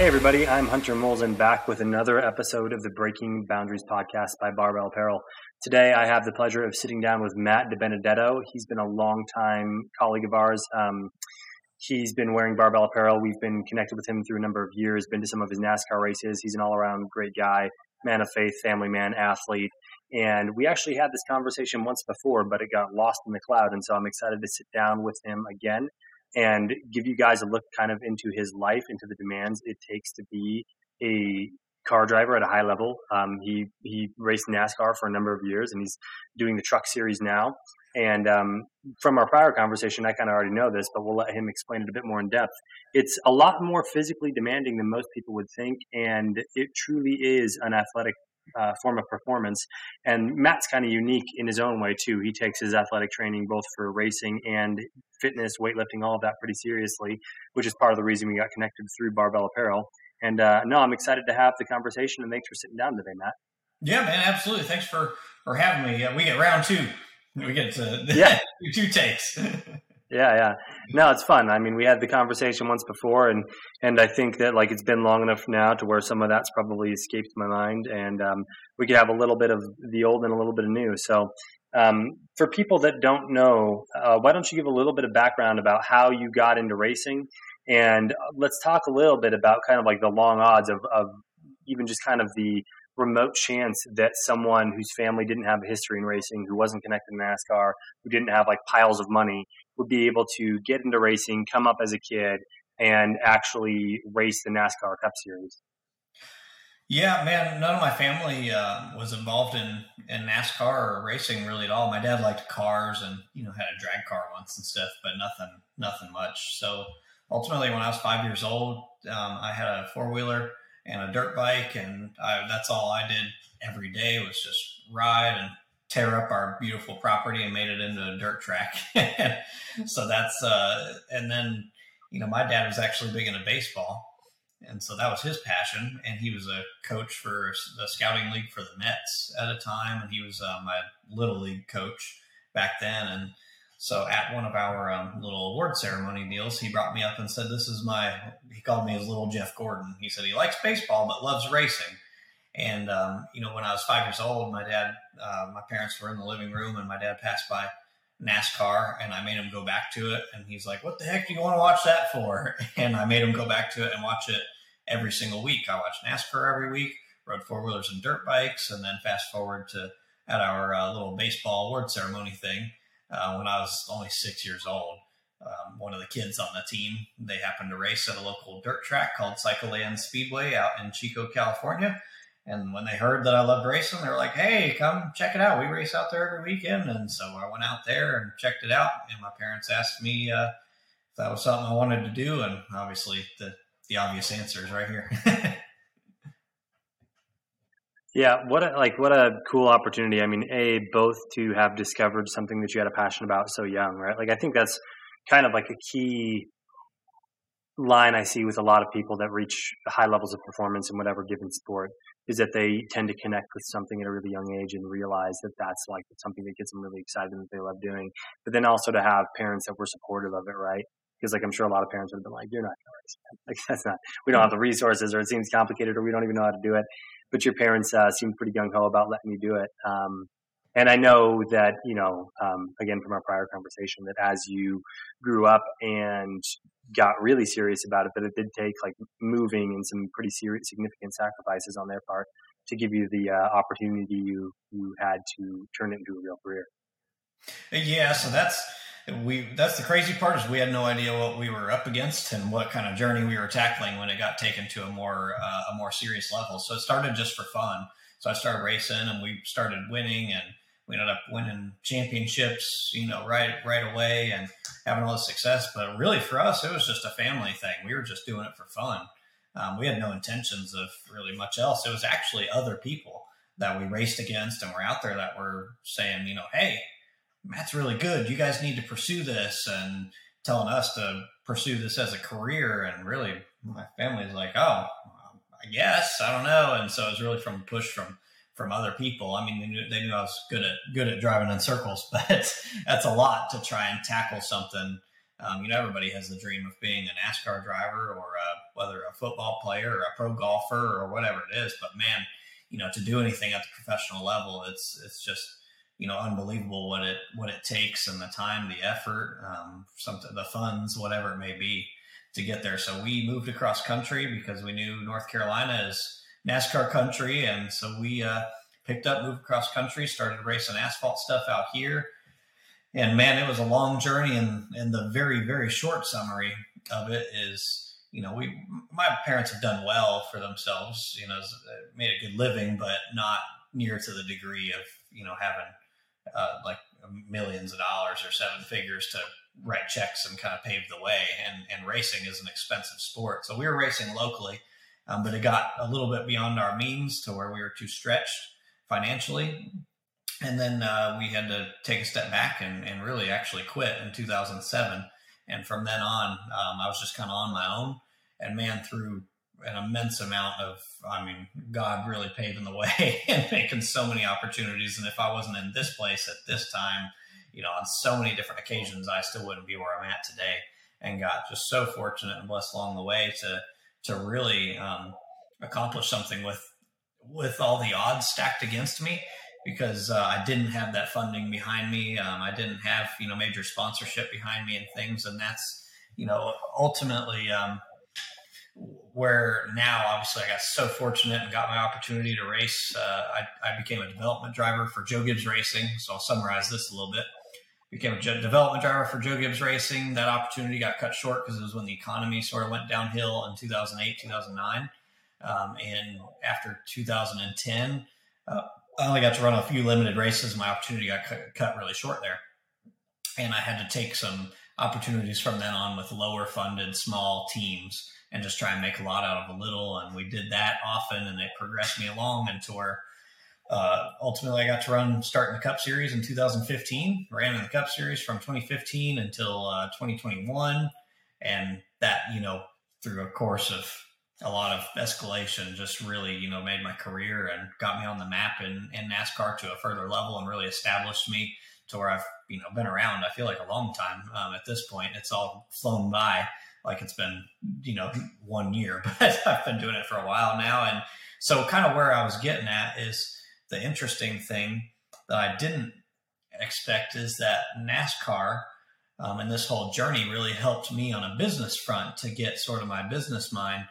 Hey everybody, I'm Hunter Molden, back with another episode of the Breaking Boundaries Podcast by Barbell Apparel. Today I have the pleasure of sitting down with Matt DiBenedetto. He's been a longtime colleague of ours. He's been wearing Barbell Apparel. We've been connected with him through a number of years, been to some of his NASCAR races. He's an all-around great guy, man of faith, family man, athlete. And we actually had this conversation once before, but it got lost in the cloud. And so I'm excited to sit down with him again and give you guys a look kind of into his life, into the demands it takes to be a car driver at a high level. He raced NASCAR for a number of years, and he's doing the truck series now. And from our prior conversation, I kind of already know this, but we'll let him explain it a bit more in depth. It's a lot more physically demanding than most people would think, and it truly is an athletic form of performance. And Matt's kind of unique in his own way too. He takes his athletic training both for racing and fitness, weightlifting, all of that pretty seriously, which is part of the reason we got connected through Barbell Apparel. And I'm excited to have the conversation, and thanks for sitting down today, Matt. Yeah, man, absolutely. Thanks for having me. We get round two. We get to two takes. Yeah. No, it's fun. I mean, we had the conversation once before, and I think that like it's been long enough now to where some of that's probably escaped my mind, and we could have a little bit of the old and a little bit of new. So for people that don't know, why don't you give a little bit of background about how you got into racing, and let's talk a little bit about kind of like the long odds of even just kind of the remote chance that someone whose family didn't have a history in racing, who wasn't connected to NASCAR, who didn't have like piles of money, would be able to get into racing, come up as a kid, and actually race the NASCAR Cup Series. Yeah, man, none of my family was involved in NASCAR or racing really at all. My dad liked cars and, you know, had a drag car once and stuff, but nothing much. So ultimately, when I was 5 years old, I had a four-wheeler and a dirt bike, and that's all I did every day was just ride and tear up our beautiful property and made it into a dirt track. So that's and then, you know, my dad was actually big into baseball, and so that was his passion, and he was a coach for the scouting league for the Mets at a time, and he was my little league coach back then. And so at one of our little award ceremony deals, he brought me up and said, he called me his little Jeff Gordon. He said he likes baseball, but loves racing. And, you know, when I was 5 years old, my parents were in the living room, and my dad passed by NASCAR, and I made him go back to it. And he's like, what the heck do you want to watch that for? And I made him go back to it and watch it every single week. I watched NASCAR every week, rode four-wheelers and dirt bikes. And then fast forward to at our little baseball award ceremony thing. When I was only 6 years old, one of the kids on the team, they happened to race at a local dirt track called Cycleland Speedway out in Chico, California. And when they heard that I loved racing, they were like, hey, come check it out. We race out there every weekend. And so I went out there and checked it out. And my parents asked me if that was something I wanted to do. And obviously the obvious answer is right here. Yeah, what a cool opportunity. I mean, both to have discovered something that you had a passion about so young, right? Like, I think that's kind of like a key line I see with a lot of people that reach high levels of performance in whatever given sport, is that they tend to connect with something at a really young age and realize that that's like something that gets them really excited and that they love doing. But then also to have parents that were supportive of it, right? Because, like, I'm sure a lot of parents would have been like, you're not going to race, man. Like, that's not, we don't have the resources, or it seems complicated, or we don't even know how to do it. But your parents seemed pretty gung-ho about letting you do it. And I know that, you know, again, from our prior conversation, that as you grew up and got really serious about it, that it did take like moving and some pretty serious, significant sacrifices on their part to give you the opportunity you had to turn it into a real career. Yeah, so that's the crazy part, is we had no idea what we were up against and what kind of journey we were tackling when it got taken to a more serious level. So it started just for fun. So I started racing, and we started winning, and we ended up winning championships, you know, right away, and having all this success. But really for us, it was just a family thing. We were just doing it for fun. We had no intentions of really much else. It was actually other people that we raced against and were out there that were saying, you know, hey, Matt's really good. You guys need to pursue this, and telling us to pursue this as a career. And really my family's like, oh, I guess, I don't know. And so it was really from a push from other people. I mean, they knew I was good at driving in circles, but that's a lot to try and tackle something Everybody has the dream of being a NASCAR driver or whether a football player or a pro golfer or whatever it is. But man, to do anything at the professional level, it's just, unbelievable what it takes and the time, the effort, the funds, whatever it may be to get there. So we moved across country because we knew North Carolina is NASCAR country. And so we picked up, moved across country, started racing asphalt stuff out here. And man, it was a long journey. And the very, very short summary of it is, my parents have done well for themselves, made a good living, but not near to the degree of, having like millions of dollars or seven figures to write checks and kind of pave the way. And racing is an expensive sport. So we were racing locally, but it got a little bit beyond our means to where we were too stretched financially. And then we had to take a step back and really actually quit in 2007. And from then on, I was just kind of on my own. And man, through an immense amount of, God really paving the way and making so many opportunities. And if I wasn't in this place at this time, on so many different occasions, I still wouldn't be where I'm at today. And got just so fortunate and blessed along the way to really accomplish something with all the odds stacked against me. Because I didn't have that funding behind me. I didn't have, major sponsorship behind me and things. And that's, ultimately where now, obviously, I got so fortunate and got my opportunity to race. I became a development driver for Joe Gibbs Racing. So I'll summarize this a little bit. Became a development driver for Joe Gibbs Racing. That opportunity got cut short because it was when the economy sort of went downhill in 2008, 2009. And after 2010, I only got to run a few limited races. My opportunity got cut really short there. And I had to take some opportunities from then on with lower funded small teams and just try and make a lot out of a little. And we did that often, and it progressed me along into where ultimately I got to start in the Cup Series in 2015, ran in the Cup Series from 2015 until 2021. And that, through a course of a lot of escalation, just really, made my career and got me on the map in NASCAR to a further level and really established me to where I've, been around, I feel like a long time at this point. It's all flown by like it's been, 1 year, but I've been doing it for a while now. And so kind of where I was getting at is the interesting thing that I didn't expect is that NASCAR and this whole journey really helped me on a business front to get sort of my business mind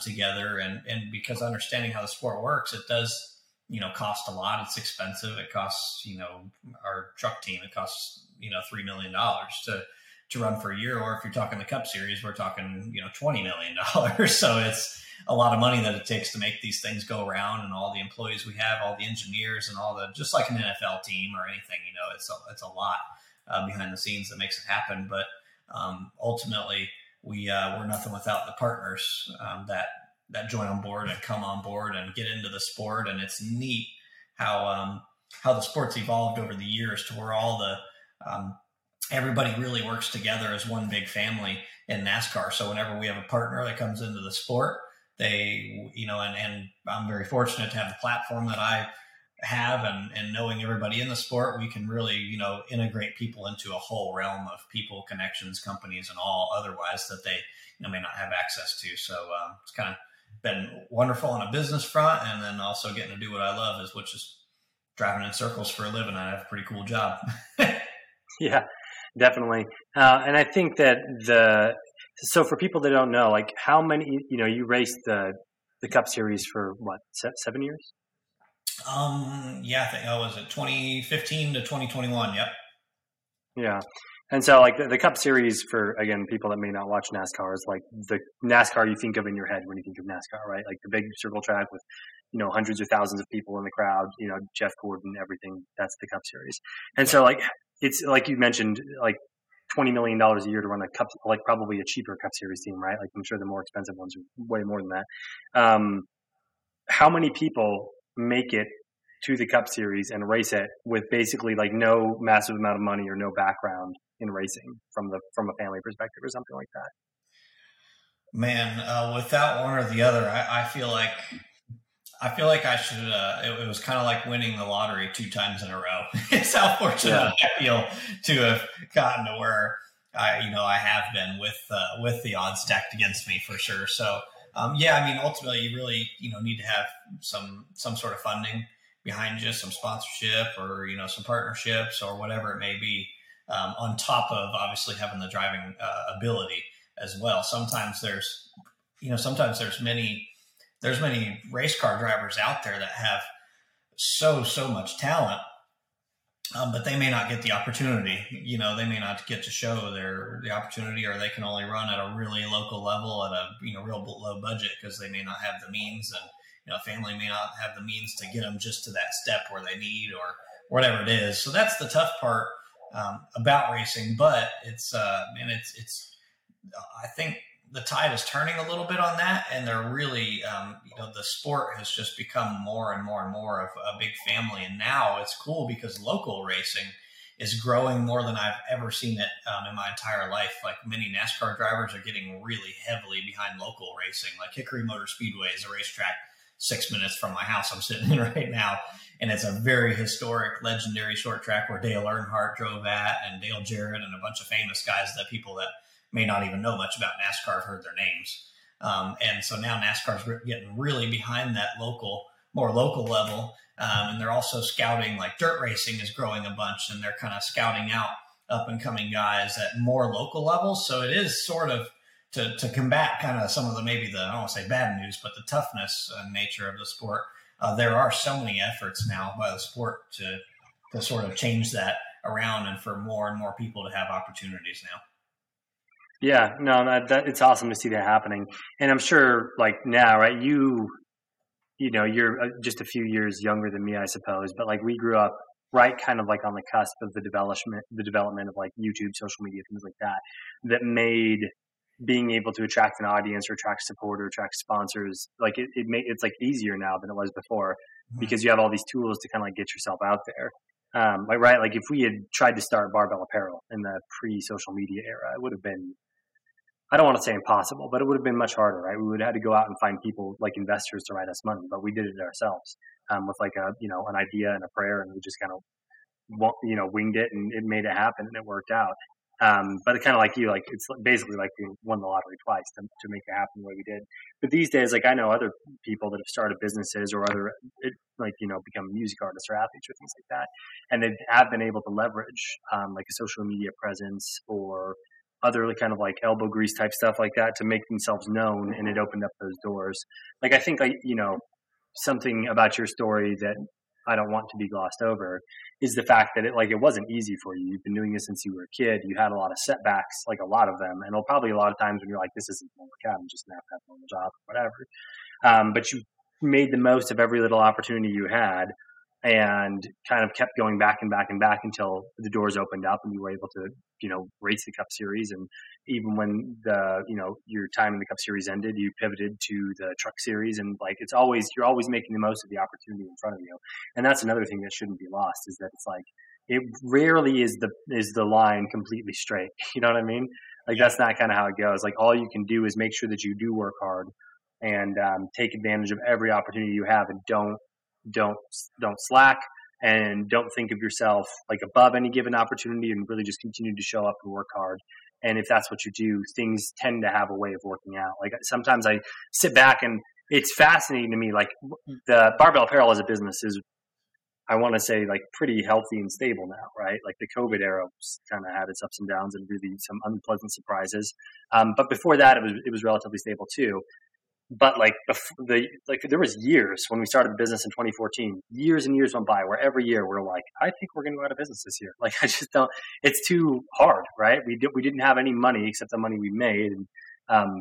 together. And because understanding how the sport works, it does, cost a lot. It's expensive. It costs, our truck team, it costs, $3 million to run for a year. Or if you're talking the Cup Series, we're talking, $20 million. So it's a lot of money that it takes to make these things go around, and all the employees we have, all the engineers and all the, just like an NFL team or anything, it's a lot behind the scenes that makes it happen. But ultimately, we're nothing without the partners that join on board and come on board and get into the sport. And it's neat how the sport's evolved over the years to where all the everybody really works together as one big family in NASCAR. So whenever we have a partner that comes into the sport, they and I'm very fortunate to have the platform that I have and knowing everybody in the sport, we can really, integrate people into a whole realm of people, connections, companies, and all otherwise that they may not have access to. So it's kind of been wonderful on a business front, and then also getting to do what I love, which is driving in circles for a living. I have a pretty cool job. Yeah, definitely. And I think that so for people that don't know, like how many, you raced the Cup Series for what, 7 years? Yeah, I think I was at 2015 to 2021. Yep. Yeah. And so like the Cup Series for, again, people that may not watch NASCAR is like the NASCAR you think of in your head when you think of NASCAR, right? Like the big circle track with, hundreds of thousands of people in the crowd, Jeff Gordon, everything. That's the Cup Series. And so like, it's like you mentioned, like $20 million a year to run a cup, like probably a cheaper Cup Series team, right? Like I'm sure the more expensive ones are way more than that. How many people make it to the Cup Series and race it with basically like no massive amount of money or no background in racing from a family perspective or something like that? Man, without one or the other, I feel like I should, it was kind of like winning the lottery 2 times in a row. It's how fortunate I feel to have gotten to where I have been with the odds stacked against me for sure. So, ultimately you really, need to have some sort of funding behind you, some sponsorship or, some partnerships or whatever it may be, on top of obviously having the driving ability as well. Sometimes there's many race car drivers out there that have so much talent, but they may not get the opportunity, they may not get to show the opportunity, or they can only run at a really local level at a, real low budget because they may not have the means, and, family may not have the means to get them just to that step where they need or whatever it is. So that's the tough part, about racing, but I think the tide is turning a little bit on that, and they're really, the sport has just become more and more and more of a big family. And now it's cool because local racing is growing more than I've ever seen it in my entire life. Like, many NASCAR drivers are getting really heavily behind local racing. Like Hickory Motor Speedway is a racetrack 6 minutes from my house I'm sitting in right now, and it's a very historic, legendary short track where Dale Earnhardt drove at, and Dale Jarrett, and a bunch of famous guys that people that may not even know much about NASCAR have heard their names. And so now NASCAR's getting really behind that more local level. And they're also scouting, like, dirt racing is growing a bunch, and they're kind of scouting out up and coming guys at more local levels. So it is sort of to combat kind of some of the, maybe the, I don't want to say bad news, but the toughness nature of the sport. There are so many efforts now by the sport to sort of change that around and for more and more people to have opportunities now. Yeah, no, it's awesome to see that happening. And I'm sure, like, now, right, you're just a few years younger than me, I suppose, but, like, we grew up right kind of, like, on the cusp of the development of, like, YouTube, social media, things like that made being able to attract an audience or attract support or attract sponsors, like, it's like easier now than it was before, because you have all these tools to kind of, like, get yourself out there. Like if we had tried to start Barbell Apparel in the pre-social media era, it would have been, I don't want to say impossible, but it would have been much harder, right? We would have had to go out and find people, like investors, to write us money, but we did it ourselves, with like an idea and a prayer, and we just kind of, winged it, and it made it happen, and it worked out. But it kind of, like, you, like, it's basically like we won the lottery twice to make it happen the way we did. But these days, like, I know other people that have started businesses or become music artists or athletes or things like that. And they have been able to leverage, like, a social media presence or other kind of like elbow grease type stuff like that to make themselves known. And it opened up those doors. Like, I think, like, something about your story that I don't want to be glossed over is the fact that it wasn't easy for you. You've been doing this since you were a kid. You had a lot of setbacks, like a lot of them. And probably a lot of times when you're like, this isn't going to work out, I'm just going to have a normal job or whatever. But you made the most of every little opportunity you had and kind of kept going back and back and back until the doors opened up and you were able to, race the Cup Series. And even when your time in the Cup Series ended, you pivoted to the Truck Series. And like, it's always, you're always making the most of the opportunity in front of you. And that's another thing that shouldn't be lost, is that it's like, it rarely is the line completely straight. You know what I mean? Like, that's not kind of how it goes. Like, all you can do is make sure that you do work hard and take advantage of every opportunity you have, and don't slack, and don't think of yourself like above any given opportunity, and really just continue to show up and work hard. And if that's what you do, things tend to have a way of working out. Like, sometimes I sit back and it's fascinating to me. Like, the Barbell Apparel as a business is, I want to say, like, pretty healthy and stable now, right? Like, the COVID era kind of had its ups and downs and really some unpleasant surprises. But before that, it was relatively stable too. But like there was years when we started the business in 2014, years and years went by where every year we're like, I think we're going to go out of business this year. Like, I just don't, it's too hard, right? We didn't have any money except the money we made. And,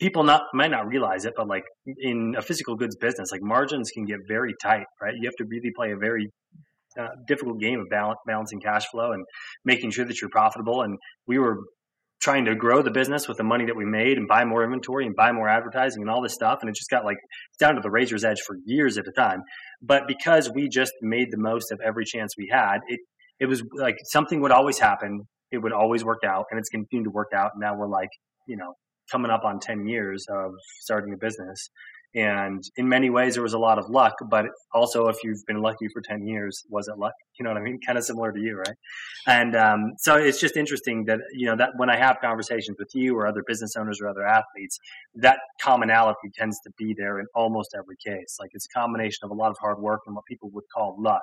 people might not realize it, but like in a physical goods business, like, margins can get very tight, right? You have to really play a very difficult game of balancing cash flow and making sure that you're profitable. And we were trying to grow the business with the money that we made and buy more inventory and buy more advertising and all this stuff. And it just got like down to the razor's edge for years at a time. But because we just made the most of every chance we had, it was like something would always happen. It would always work out, and it's continued to work out. And now we're like, coming up on 10 years of starting a business. And in many ways, there was a lot of luck, but also if you've been lucky for 10 years, was it luck? You know what I mean? Kind of similar to you, right? And so it's just interesting that, you know, that when I have conversations with you or other business owners or other athletes, that commonality tends to be there in almost every case. Like it's a combination of a lot of hard work and what people would call luck,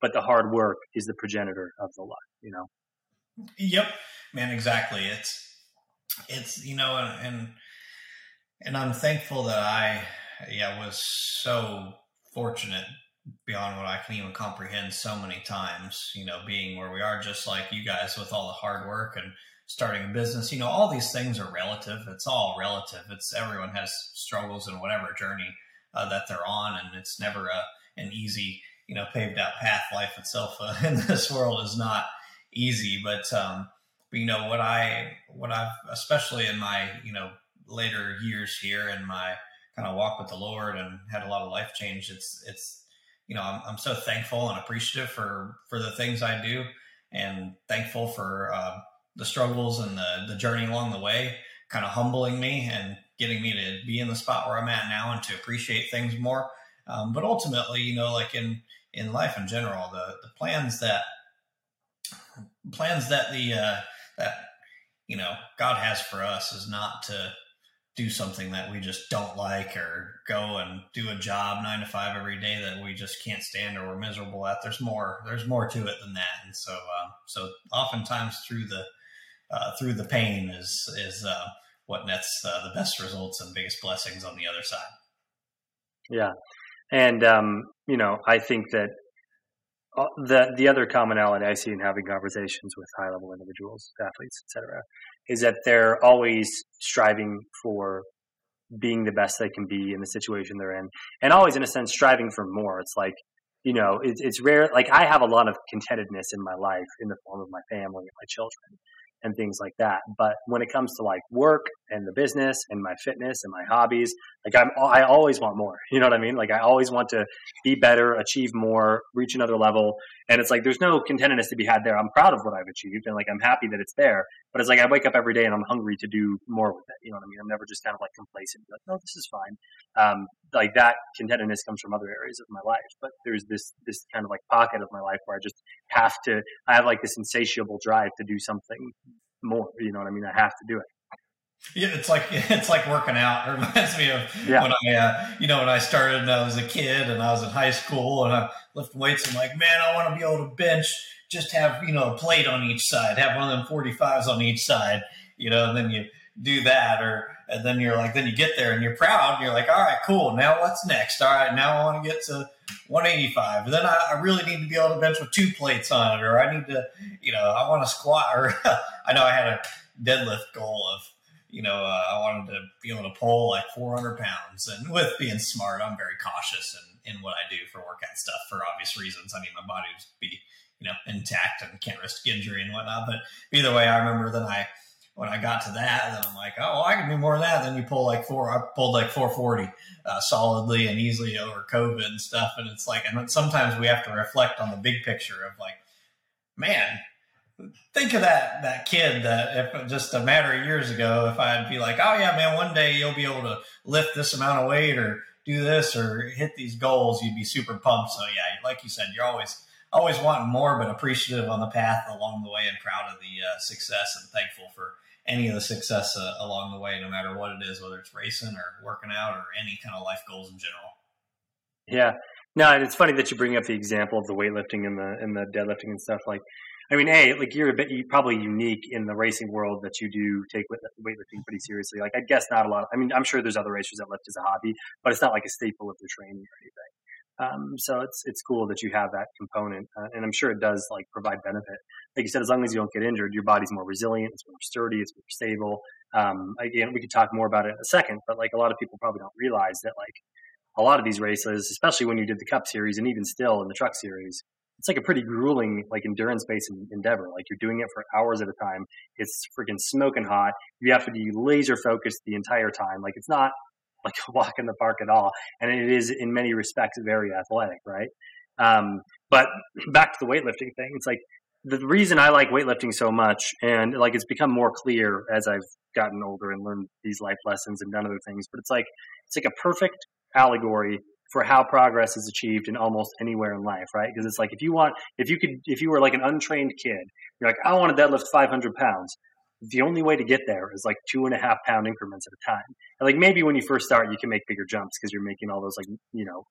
but the hard work is the progenitor of the luck, you know? Yep, man, exactly. It's, you know, and I'm thankful that I was so fortunate beyond what I can even comprehend so many times, you know, being where we are, just like you guys with all the hard work and starting a business, you know, all these things are relative. It's all relative. It's everyone has struggles in whatever journey that they're on. And it's never an easy, you know, paved out path. Life itself in this world is not easy, but you know, what I've, especially in my, you know, later years here in my kind of walk with the Lord and had a lot of life change. It's, you know, I'm so thankful and appreciative for the things I do and thankful for the struggles and the journey along the way, kind of humbling me and getting me to be in the spot where I'm at now and to appreciate things more. But ultimately, you know, like in life in general, the plans that you know, God has for us is not to do something that we just don't like or go and do a job 9 to 5 every day that we just can't stand or we're miserable at. There's more to it than that. And so, so oftentimes through the pain is what nets the best results and biggest blessings on the other side. Yeah. And, you know, I think that the other commonality I see in having conversations with high level individuals, athletes, et cetera, is that they're always striving for being the best they can be in the situation they're in, and always in a sense striving for more. It's like, you know, it's rare. Like I have a lot of contentedness in my life in the form of my family and my children and things like that. But when it comes to like work and the business and my fitness and my hobbies, like I always want more, you know what I mean? Like I always want to be better, achieve more, reach another level. And it's like, there's no contentedness to be had there. I'm proud of what I've achieved. And like, I'm happy that it's there, but it's like, I wake up every day and I'm hungry to do more with it. You know what I mean? I'm never just kind of like complacent, like, no, this is fine. Like that contentedness comes from other areas of my life, but there's this kind of like pocket of my life where I have like this insatiable drive to do something more. You know what I mean? I have to do it. Yeah, it's like working out. It reminds me of when I started and I was a kid and I was in high school and I lift weights. I'm like, man, I want to be able to bench, just have, you know, a plate on each side, have one of them 45s on each side, you know, and then you do that and then you're like, then you get there and you're proud and you're like, all right, cool. Now what's next? All right. Now I want to get to 185. And then I really need to be able to bench with 2 plates on it, or I need to, you know, I want to squat, or I know I had a deadlift goal of, you know, I wanted to be able to pull like 400 pounds. And with being smart, I'm very cautious in what I do for workout stuff for obvious reasons. I mean, my body would be, you know, intact and can't risk injury and whatnot. But either way, I remember that when I got to that, then I'm like, oh, well, I can do more of that. Then you pull like I pulled like 440 solidly and easily over COVID and stuff. And it's like, and sometimes we have to reflect on the big picture of like, man, think of that kid that if just a matter of years ago, if I'd be like, oh yeah, man, one day you'll be able to lift this amount of weight or do this or hit these goals, you'd be super pumped. So yeah, like you said, you're always wanting more, but appreciative on the path along the way and proud of the success and thankful for any of the success along the way, no matter what it is, whether it's racing or working out or any kind of life goals in general. Yeah. No, and it's funny that you bring up the example of the weightlifting and the deadlifting and stuff. Like, I mean, A, like you're probably unique in the racing world that you do take weightlifting pretty seriously. Like I guess not a lot. I mean, I'm sure there's other racers that lift as a hobby, but it's not like a staple of their training or anything. So it's cool that you have that component. And I'm sure it does like provide benefit. Like you said, as long as you don't get injured, your body's more resilient, it's more sturdy, it's more stable. Again, we could talk more about it in a second, but like a lot of people probably don't realize that like a lot of these races, especially when you did the Cup Series and even still in the Truck Series, it's like a pretty grueling, like endurance-based endeavor. Like you're doing it for hours at a time. It's freaking smoking hot. You have to be laser focused the entire time. Like it's not like a walk in the park at all. And it is in many respects very athletic, right? But back to the weightlifting thing, it's like the reason I like weightlifting so much, and like it's become more clear as I've gotten older and learned these life lessons and done other things, but it's like a perfect allegory for how progress is achieved in almost anywhere in life, right? Because it's like if you were like an untrained kid, you're like, I want to deadlift 500 pounds. The only way to get there is like 2.5 pound increments at a time. And like maybe when you first start, you can make bigger jumps because you're making all those like, you know,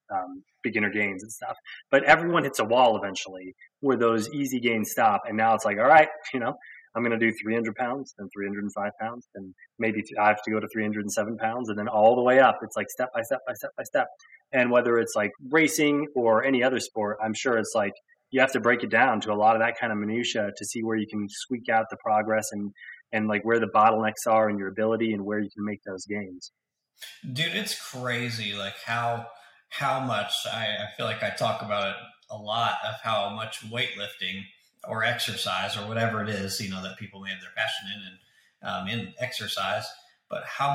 beginner gains and stuff. But everyone hits a wall eventually where those easy gains stop. And now it's like, all right, you know, I'm going to do 300 pounds, then 305 pounds, and maybe I have to go to 307 pounds, and then all the way up. It's like step by step by step by step. And whether it's like racing or any other sport, I'm sure it's like you have to break it down to a lot of that kind of minutia to see where you can squeak out the progress and like where the bottlenecks are in your ability and where you can make those gains. Dude, it's crazy. Like how much I feel like I talk about it a lot, of how much weightlifting or exercise or whatever it is, you know, that people may have their passion in exercise, but how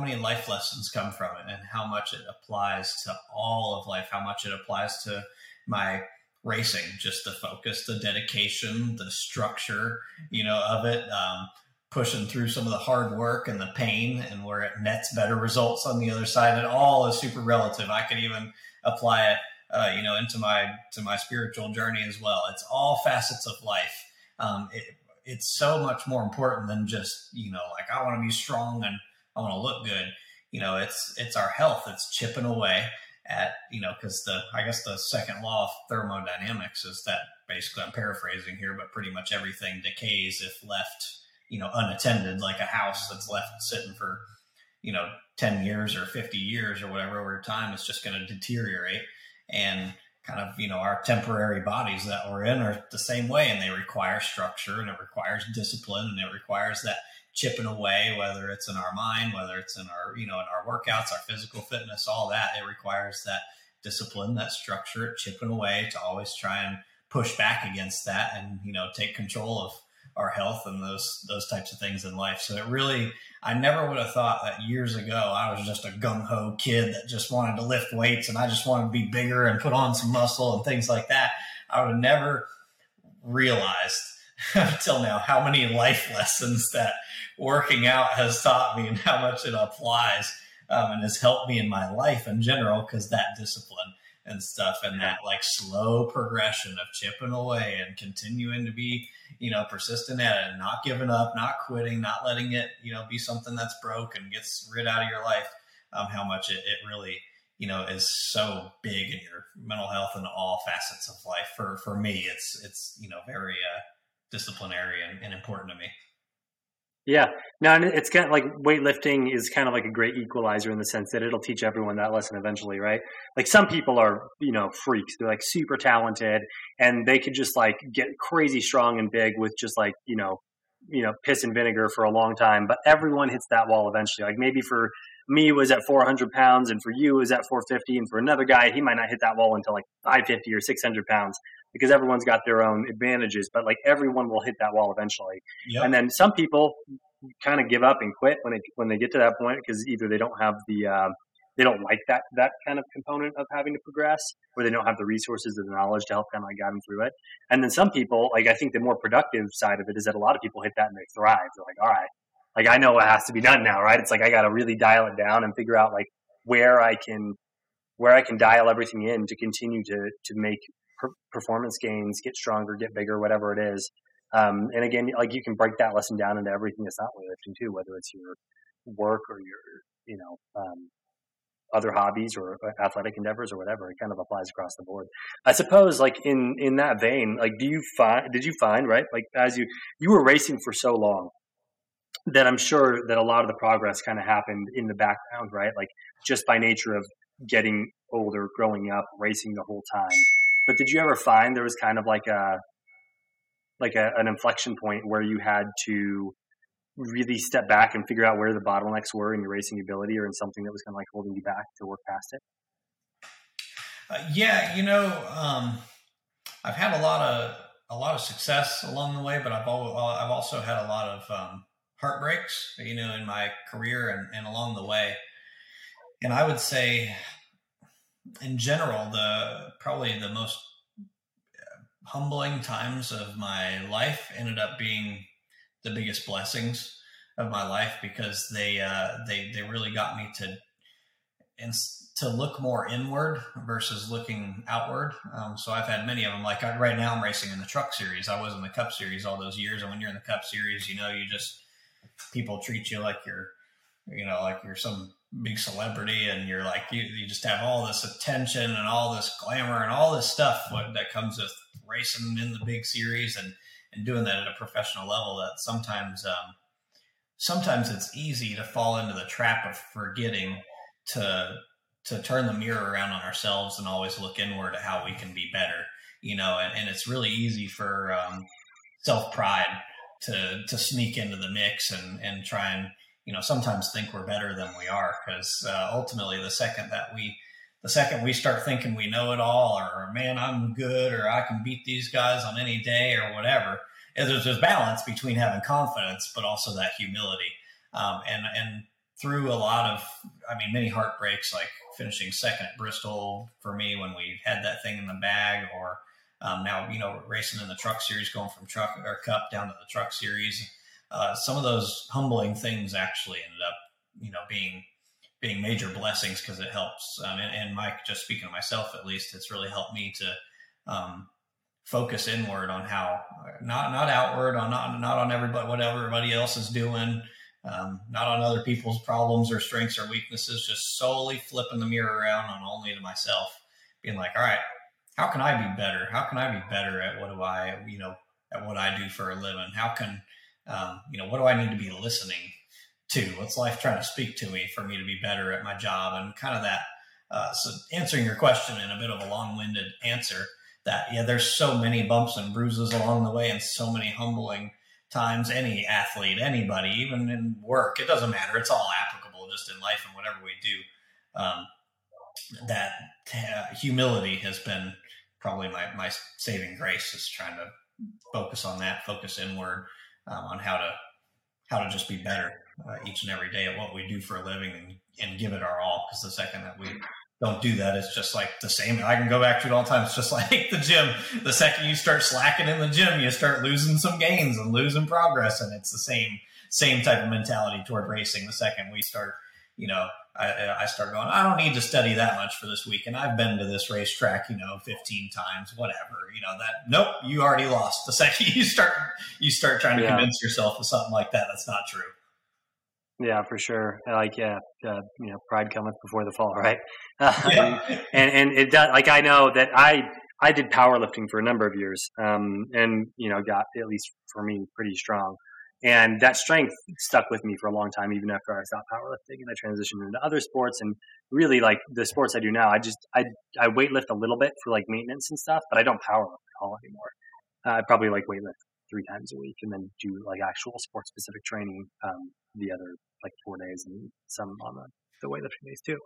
many life lessons come from it and how much it applies to all of life, how much it applies to my racing, just the focus, the dedication, the structure, you know, of it, pushing through some of the hard work and the pain and where it nets better results on the other side. It all is super relative. I could even apply it you know, into my spiritual journey as well. It's all facets of life. It's so much more important than just, you know, like I want to be strong and I want to look good. You know, it's our health. It's chipping away at, you know, because I guess the second law of thermodynamics is that basically, I'm paraphrasing here, but pretty much everything decays if left, you know, unattended, like a house that's left sitting for, you know, 10 years or 50 years or whatever over time, it's just going to deteriorate. And kind of, you know, our temporary bodies that we're in are the same way, and they require structure and it requires discipline and it requires that chipping away, whether it's in our mind, whether it's in our, you know, in our workouts, our physical fitness, all that. It requires that discipline, that structure, chipping away to always try and push back against that and, you know, take control of our health and those types of things in life. So it really, I never would have thought that years ago, I was just a gung-ho kid that just wanted to lift weights and I just wanted to be bigger and put on some muscle and things like that. I would have never realized until now how many life lessons that working out has taught me and how much it applies and has helped me in my life in general, because that discipline and stuff and that like slow progression of chipping away and continuing to be, you know, persistent at it and not giving up, not quitting, not letting it, you know, be something that's broke and gets rid out of your life, how much it really, you know, is so big in your mental health and all facets of life. For me, it's, you know, very disciplinary and important to me. Yeah. No, and it's kind of like weightlifting is kind of like a great equalizer in the sense that it'll teach everyone that lesson eventually, right? Like some people are, you know, freaks. They're like super talented and they could just like get crazy strong and big with just like, you know, piss and vinegar for a long time, but everyone hits that wall eventually. Like maybe for me it was at 400 pounds and for you it was at 450. And for another guy, he might not hit that wall until like 550 or 600 pounds. Because everyone's got their own advantages, but like everyone will hit that wall eventually. Yep. And then some people kind of give up and quit when they get to that point, because either they don't have the, they don't like that kind of component of having to progress, or they don't have the resources or the knowledge to help them like guide them through it. And then some people, like I think the more productive side of it is that a lot of people hit that and they thrive. They're like, all right, like I know what has to be done now, right? It's like I got to really dial it down and figure out like where I can dial everything in to continue to make performance gains, get stronger, get bigger, whatever it is. And again, like you can break that lesson down into everything that's not weightlifting too, whether it's your work or your, you know, other hobbies or athletic endeavors or whatever. It kind of applies across the board. I suppose like in that vein, like did you find, right? Like as you were racing for so long that I'm sure that a lot of the progress kind of happened in the background, right? Like just by nature of getting older, growing up, racing the whole time. But did you ever find there was kind of like an inflection point where you had to really step back and figure out where the bottlenecks were in your racing ability or in something that was kind of like holding you back to work past it? Yeah, you know, I've had a lot of success along the way, but I've also had a lot of heartbreaks, you know, in my career and along the way. And I would say, in general, probably the most humbling times of my life ended up being the biggest blessings of my life, because they really got me to look more inward versus looking outward. So I've had many of them. Like right now I'm racing in the truck series. I was in the cup series all those years. And when you're in the cup series, you know, you just, people treat you like you're some big celebrity, and you're like, you just have all this attention and all this glamour and all this stuff that comes with racing in the big series and doing that at a professional level, that sometimes it's easy to fall into the trap of forgetting to turn the mirror around on ourselves and always look inward at how we can be better, you know, and it's really easy for self-pride to sneak into the mix and try and, you know, sometimes think we're better than we are, because ultimately the second we start thinking we know it all, or man, I'm good, or I can beat these guys on any day or whatever, there's a balance between having confidence, but also that humility. And through a lot of, I mean, many heartbreaks, like finishing second at Bristol for me when we had that thing in the bag, or now, you know, racing in the truck series, going from truck or cup down to the truck series. Some of those humbling things actually ended up, you know, being major blessings, because it helps. And Mike, just speaking to myself, at least, it's really helped me to focus inward on how, not outward, on not on everybody, what everybody else is doing. Not on other people's problems or strengths or weaknesses, just solely flipping the mirror around on only to myself, being like, all right, how can I be better? How can I be better at what I do for a living? How can, what do I need to be listening to? What's life trying to speak to me for me to be better at my job? And kind of that, so answering your question in a bit of a long-winded answer, that, yeah, there's so many bumps and bruises along the way and so many humbling times, any athlete, anybody, even in work, it doesn't matter. It's all applicable just in life and whatever we do. That humility has been probably my saving grace, is trying to focus on that, focus inward on how to just be better each and every day at what we do for a living, and give it our all. Because the second that we don't do that, it's just like the same. I can go back to it all the time. It's just like the gym. The second you start slacking in the gym, you start losing some gains and losing progress. And it's the same type of mentality toward racing. The second we start, you know, I start going, I don't need to study that much for this week, and I've been to this racetrack, you know, 15 times, whatever, you know, that, nope, you already lost. The second you start trying to convince yourself of something like that, that's not true. Yeah, for sure. Pride cometh before the fall, right? And it does. Like, I know that I did powerlifting for a number of years, and, you know, got, at least for me, pretty strong. And that strength stuck with me for a long time, even after I stopped powerlifting and I transitioned into other sports. And really, like the sports I do now, I weightlift a little bit for like maintenance and stuff, but I don't powerlift at all anymore. I probably like weightlift 3 times a week, and then do like actual sports specific training the other like 4 days, and some on the weightlifting days too.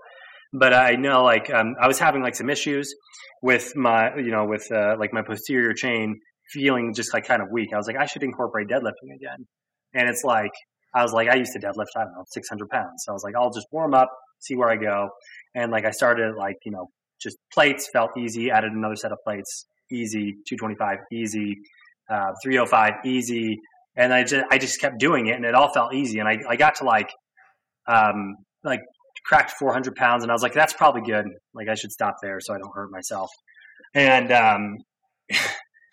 But I know, like, I was having like some issues with my, you know, with like my posterior chain feeling just like kind of weak. I was like, I should incorporate deadlifting again. And it's like, I was like, I used to deadlift, I don't know, 600 pounds. So I was like, I'll just warm up, see where I go. And like, I started like, you know, just plates felt easy, added another set of plates, easy, 225, easy, 305, easy. And I just kept doing it, and it all felt easy. And I got to like cracked 400 pounds. And I was like, that's probably good. Like, I should stop there so I don't hurt myself. And,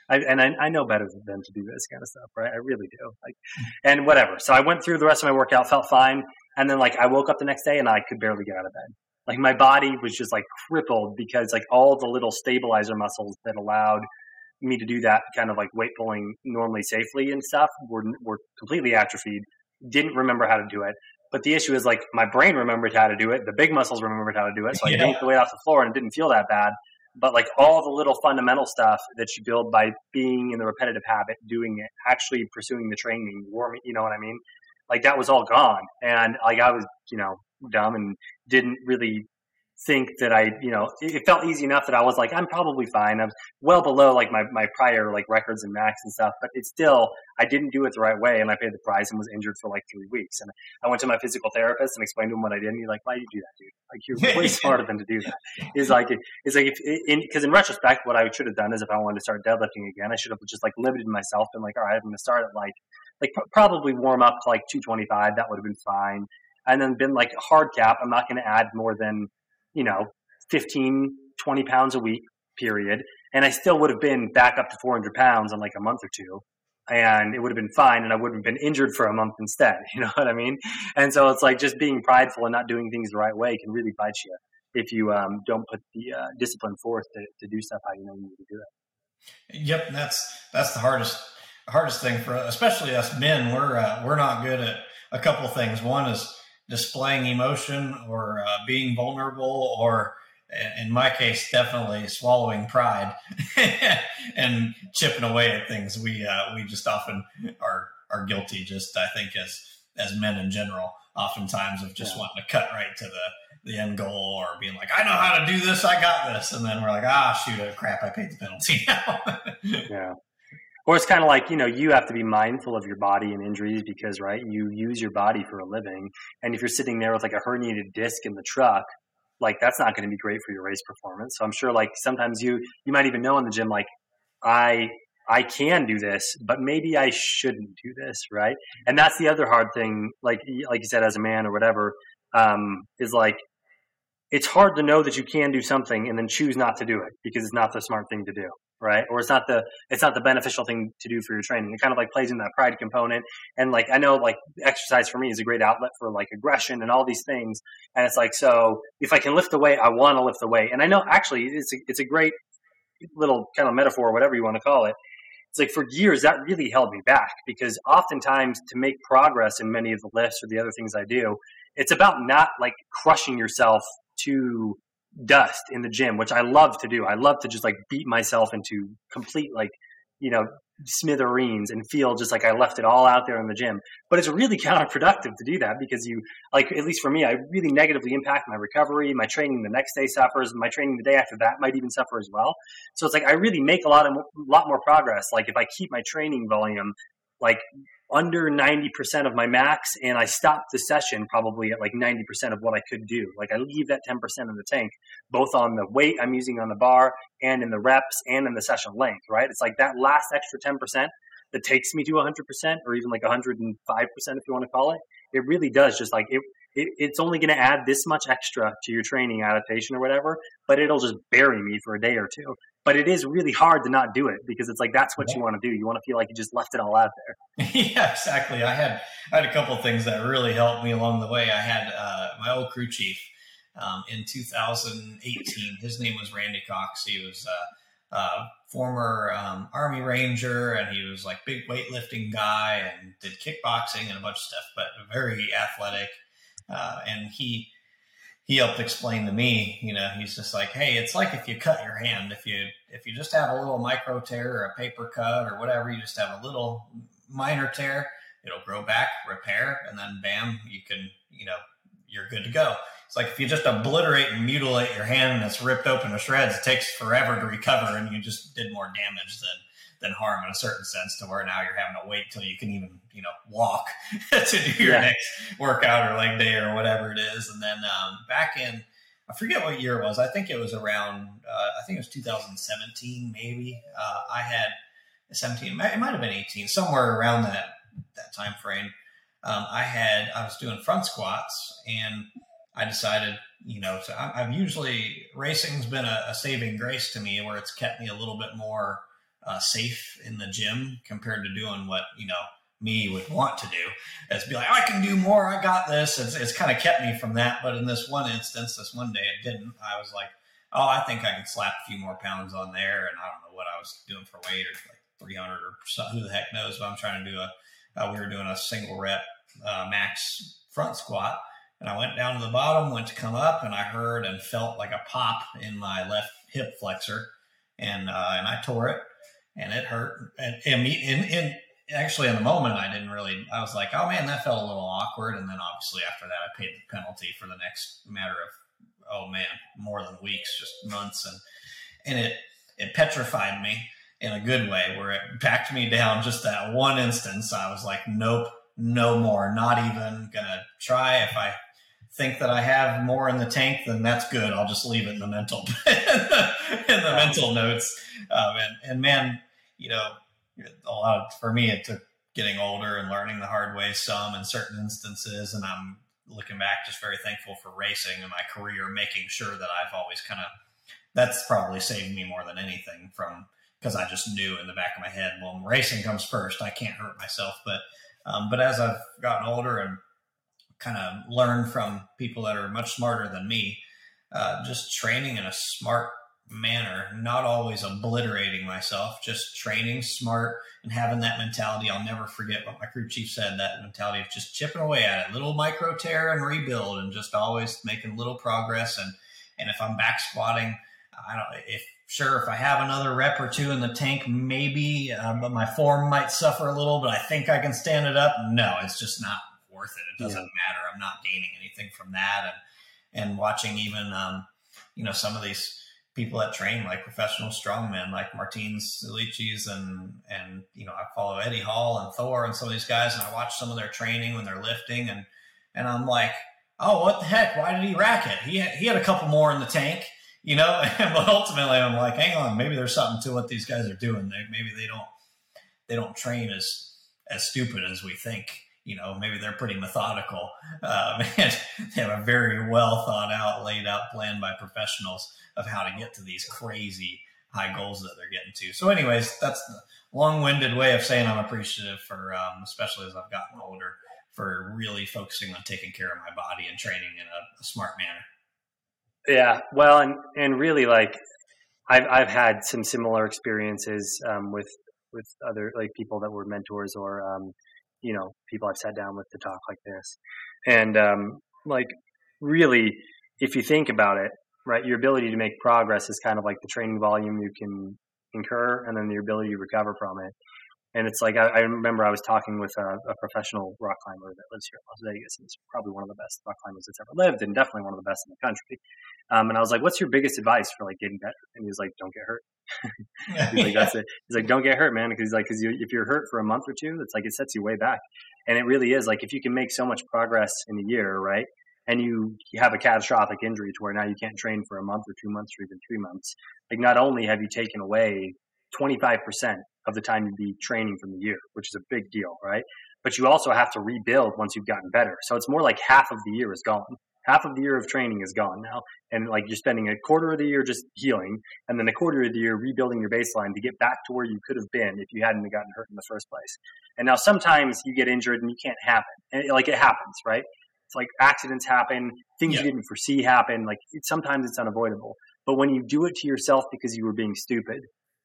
I know better than to do this kind of stuff, right? I really do. Like, and whatever. So I went through the rest of my workout, felt fine. And then like, I woke up the next day and I could barely get out of bed. Like, my body was just like crippled, because like all the little stabilizer muscles that allowed me to do that kind of like weight pulling normally safely and stuff were completely atrophied. Didn't remember how to do it. But the issue is, like, my brain remembered how to do it. The big muscles remembered how to do it. So I yanked the weight off the floor and it didn't feel that bad. But like all the little fundamental stuff that you build by being in the repetitive habit, doing it, actually pursuing the training, warming, you know what I mean? Like, that was all gone. And like, I was, you know, dumb and didn't really think that I, you know, it felt easy enough that I was like, I'm probably fine. I'm well below like my prior like records and max and stuff, but it's still, I didn't do it the right way. And I paid the price and was injured for like 3 weeks. And I went to my physical therapist and explained to him what I did. And he's like, why do you do that, dude? Like, you're way smarter than to do that. Because in retrospect, what I should have done is if I wanted to start deadlifting again, I should have just like limited myself and like, all right, I'm going to start at like probably warm up to like 225. That would have been fine. And then been like hard cap. I'm not going to add more than, you know, 15, 20 pounds a week, period. And I still would have been back up to 400 pounds in like a month or two. And it would have been fine. And I wouldn't have been injured for a month instead. You know what I mean? And so it's like just being prideful and not doing things the right way can really bite you if you don't put the discipline forth to do stuff how you know you need to do it. Yep. That's the hardest thing for, especially us men. We're not good at a couple things. One is displaying emotion or being vulnerable, or in my case, definitely swallowing pride and chipping away at things. We just often are guilty, just I think as men in general, oftentimes of just wanting to cut right to the end goal, or being like, I know how to do this, I got this. And then we're like, shoot, oh crap, I paid the penalty now. Yeah. Or it's kind of like, you know, you have to be mindful of your body and injuries because, right, you use your body for a living. And if you're sitting there with like a herniated disc in the truck, like that's not going to be great for your race performance. So I'm sure like sometimes you might even know in the gym, like I can do this, but maybe I shouldn't do this, right? And that's the other hard thing, like you said, as a man or whatever, is like it's hard to know that you can do something and then choose not to do it because it's not the smart thing to do. Right. Or it's not the beneficial thing to do for your training. It kind of like plays in that pride component. And like, I know like exercise for me is a great outlet for like aggression and all these things. And it's like, so if I can lift the weight, I want to lift the weight. And I know actually it's a great little kind of metaphor, whatever you want to call it. It's like for years that really held me back because oftentimes to make progress in many of the lifts or the other things I do, it's about not like crushing yourself to dust in the gym, which I love to do. I love to just like beat myself into complete, like, you know, smithereens and feel just like I left it all out there in the gym. But it's really counterproductive to do that because you, like, at least for me, I really negatively impact my recovery. My training the next day suffers. My training the day after that might even suffer as well. So it's like I really make a lot more progress. Like if I keep my training volume like under 90% of my max and I stop the session probably at like 90% of what I could do. Like I leave that 10% in the tank, both on the weight I'm using on the bar and in the reps and in the session length, right? It's like that last extra 10% that takes me to 100% or even like 105% if you want to call it. It really does just like it's only going to add this much extra to your training adaptation or whatever, but it'll just bury me for a day or two. But it is really hard to not do it because it's like, that's what you want to do. You want to feel like you just left it all out there. Yeah, exactly. I had a couple of things that really helped me along the way. I had my old crew chief in 2018. His name was Randy Cox. He was a former Army Ranger, and he was like big weightlifting guy and did kickboxing and a bunch of stuff, but very athletic. And he helped explain to me, you know, he's just like, hey, it's like if you cut your hand, if you just have a little micro tear or a paper cut or whatever, you just have a little minor tear, it'll grow back, repair, and then bam, you can, you know, you're good to go. It's like if you just obliterate and mutilate your hand and it's ripped open to shreds, it takes forever to recover and you just did more damage than harm in a certain sense, to where now you're having to wait till you can even, you know, walk to do your next workout or leg day or whatever it is. And then back in, I forget what year it was. I think it was around, I think it was 2017, maybe. I had 17, it might have been 18, somewhere around that time frame. I was doing front squats and I decided, you know, so I'm usually, racing's been a saving grace to me where it's kept me a little bit more safe in the gym compared to doing what, you know, me would want to do. It's be like, I can do more. I got this. It's kind of kept me from that. But in this one instance, this one day, it didn't. I was like, oh, I think I can slap a few more pounds on there. And I don't know what I was doing for weight, or like 300 or something. Who the heck knows? But I'm trying to do we were doing a single rep max front squat. And I went down to the bottom, went to come up, and I heard and felt like a pop in my left hip flexor. And I tore it. And it hurt. And actually, in the moment, I was like, oh man, that felt a little awkward. And then obviously after that, I paid the penalty for the next matter of oh man, more than weeks, just months. And it petrified me in a good way, where it packed me down. Just that one instance, I was like, nope, no more, not even gonna try. If I think that I have more in the tank, then that's good. I'll just leave it in the mental, mental notes. And man, you know, a lot of, for me, it took getting older and learning the hard way some in certain instances. And I'm looking back, just very thankful for racing and my career, making sure that I've always kind of, that's probably saved me more than anything from, because I just knew in the back of my head, well, racing comes first. I can't hurt myself. But as I've gotten older and kind of learned from people that are much smarter than me, just training in a smart manner, not always obliterating myself, just training smart and having that mentality. I'll never forget what my crew chief said, that mentality of just chipping away at it, little micro tear and rebuild, and just always making little progress. And if I'm back squatting, if I have another rep or two in the tank, maybe, but my form might suffer a little, but I think I can stand it up. No, it's just not worth it. It doesn't matter. I'm not gaining anything from that. And watching even, some of these people that train like professional strongmen, like Martin Silicis and I follow Eddie Hall and Thor and some of these guys, and I watch some of their training when they're lifting, and I'm like, oh, what the heck? Why did he rack it? He had a couple more in the tank. But ultimately I'm like, hang on, maybe there's something to what these guys are doing. Maybe they don't train as stupid as we think. Maybe they're pretty methodical. They have a very well thought out, laid out plan by professionals of how to get to these crazy high goals that they're getting to. So anyways, that's the long-winded way of saying I'm appreciative for, especially as I've gotten older, for really focusing on taking care of my body and training in a smart manner. Yeah. Well, and really, like, I've had some similar experiences, with other, like, people that were mentors or, people I've sat down with to talk like this. And, really, if you think about it, right, your ability to make progress is kind of like the training volume you can incur and then the ability to recover from it. And it's like, I remember I was talking with a professional rock climber that lives here in Las Vegas, and it's probably one of the best rock climbers that's ever lived and definitely one of the best in the country. And I was like, what's your biggest advice for, like, getting better? And he was like, don't get hurt. He's like, that's it. He's like, don't get hurt, man. Cause he's like, if you're hurt for a month or two, it's like, it sets you way back. And it really is, like, if you can make so much progress in a year, right, and you have a catastrophic injury to where now you can't train for a month or 2 months or even 3 months, like, not only have you taken away 25% of the time you'd be training from the year, which is a big deal, right? But you also have to rebuild once you've gotten better. So it's more like half of the year is gone. Half of the year of training is gone now. And, like, you're spending a quarter of the year just healing, and then a quarter of the year rebuilding your baseline to get back to where you could have been if you hadn't gotten hurt in the first place. And now sometimes you get injured and you can't happen. And, like, it happens, right? It's like accidents happen, things you didn't foresee happen. Like, sometimes it's unavoidable. But when you do it to yourself because you were being stupid,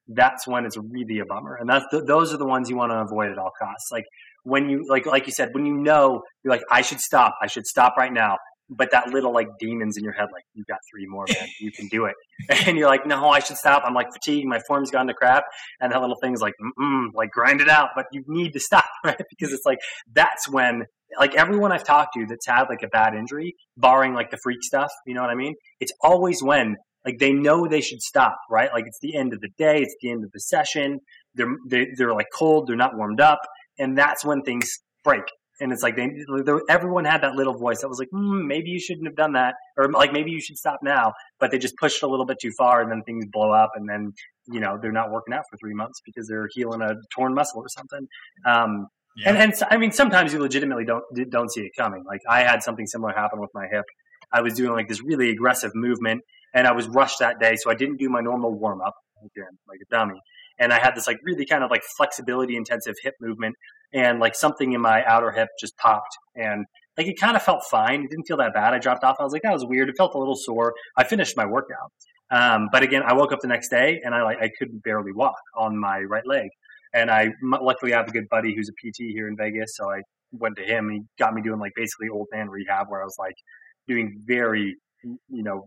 that's when it's really a bummer. And that's those are the ones you want to avoid at all costs. Like, when you, like you said, when you know, you're like, I should stop right now. But that little, like, demons in your head, like, you've got three more, man, you can do it. And you're like, no, I should stop. I'm, like, fatigued. My form's gone to crap. And that little thing's like, like, grind it out. But you need to stop, right? Because it's like, that's when, like, everyone I've talked to that's had, like, a bad injury, barring, like, the freak stuff, you know what I mean? It's always when, like, they know they should stop, right? Like, it's the end of the day. It's the end of the session. They're like cold. They're not warmed up. And that's when things break. And it's like everyone had that little voice that was like, maybe you shouldn't have done that, or, like, maybe you should stop now. But they just pushed a little bit too far, and then things blow up, and then, they're not working out for 3 months because they're healing a torn muscle or something. And I mean, sometimes you legitimately don't see it coming. Like, I had something similar happen with my hip. I was doing, like, this really aggressive movement, and I was rushed that day, so I didn't do my normal warm up again, like a dummy. And I had this, like, really kind of, like, flexibility intensive hip movement, and, like, something in my outer hip just popped, and, like, it kind of felt fine. It didn't feel that bad. I dropped off. I was like, that was weird. It felt a little sore. I finished my workout. But again, I woke up the next day and I could barely walk on my right leg. And luckily I have a good buddy who's a PT here in Vegas. So I went to him, and he got me doing, like, basically old man rehab, where I was, like, doing very,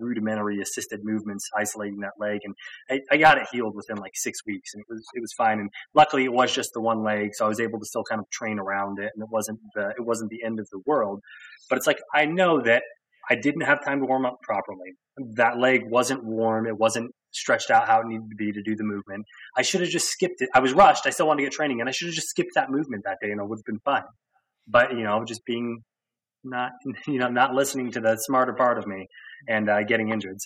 rudimentary assisted movements, isolating that leg. And I got it healed within, like, 6 weeks, and it was fine. And luckily it was just the one leg. So I was able to still kind of train around it, and it wasn't the end of the world. But it's like, I know that I didn't have time to warm up properly. That leg wasn't warm. It wasn't stretched out how it needed to be to do the movement. I should have just skipped it. I was rushed. I still wanted to get training, and I should have just skipped that movement that day, and it would have been fine. But, you know, just being not listening to the smarter part of me and getting injured.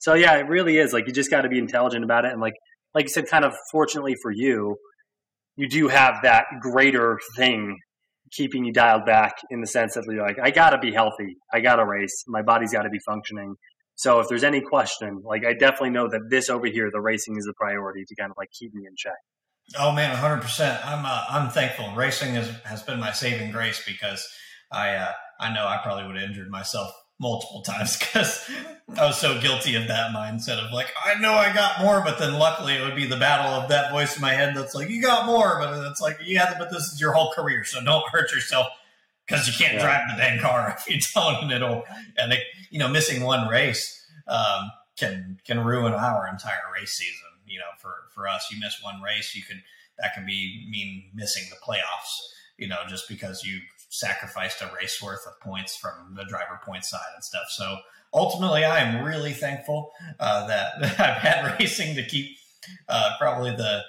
So yeah, it really is like, you just got to be intelligent about it. And like you said, kind of fortunately for you, you do have that greater thing keeping you dialed back, in the sense that you're like, I got to be healthy. I got to race. My body's got to be functioning. So if there's any question, like, I definitely know that this over here, the racing is the priority to kind of like keep me in check. Oh man, 100%. I'm thankful. Racing has been my saving grace, because I know I probably would have injured myself multiple times, because I was so guilty of that mindset of like, I know I got more, but then luckily it would be the battle of that voice in my head that's like, you got more, but it's like, yeah, but this is your whole career, so don't hurt yourself, because you can't drive the dang car if you don't, and it'll, and it, you know, missing one race can ruin our entire race season. You know, for us, you miss one race, that can mean missing the playoffs, you know, just because you sacrificed a race worth of points from the driver point side and stuff. So ultimately, I am really thankful that I've had racing to keep probably the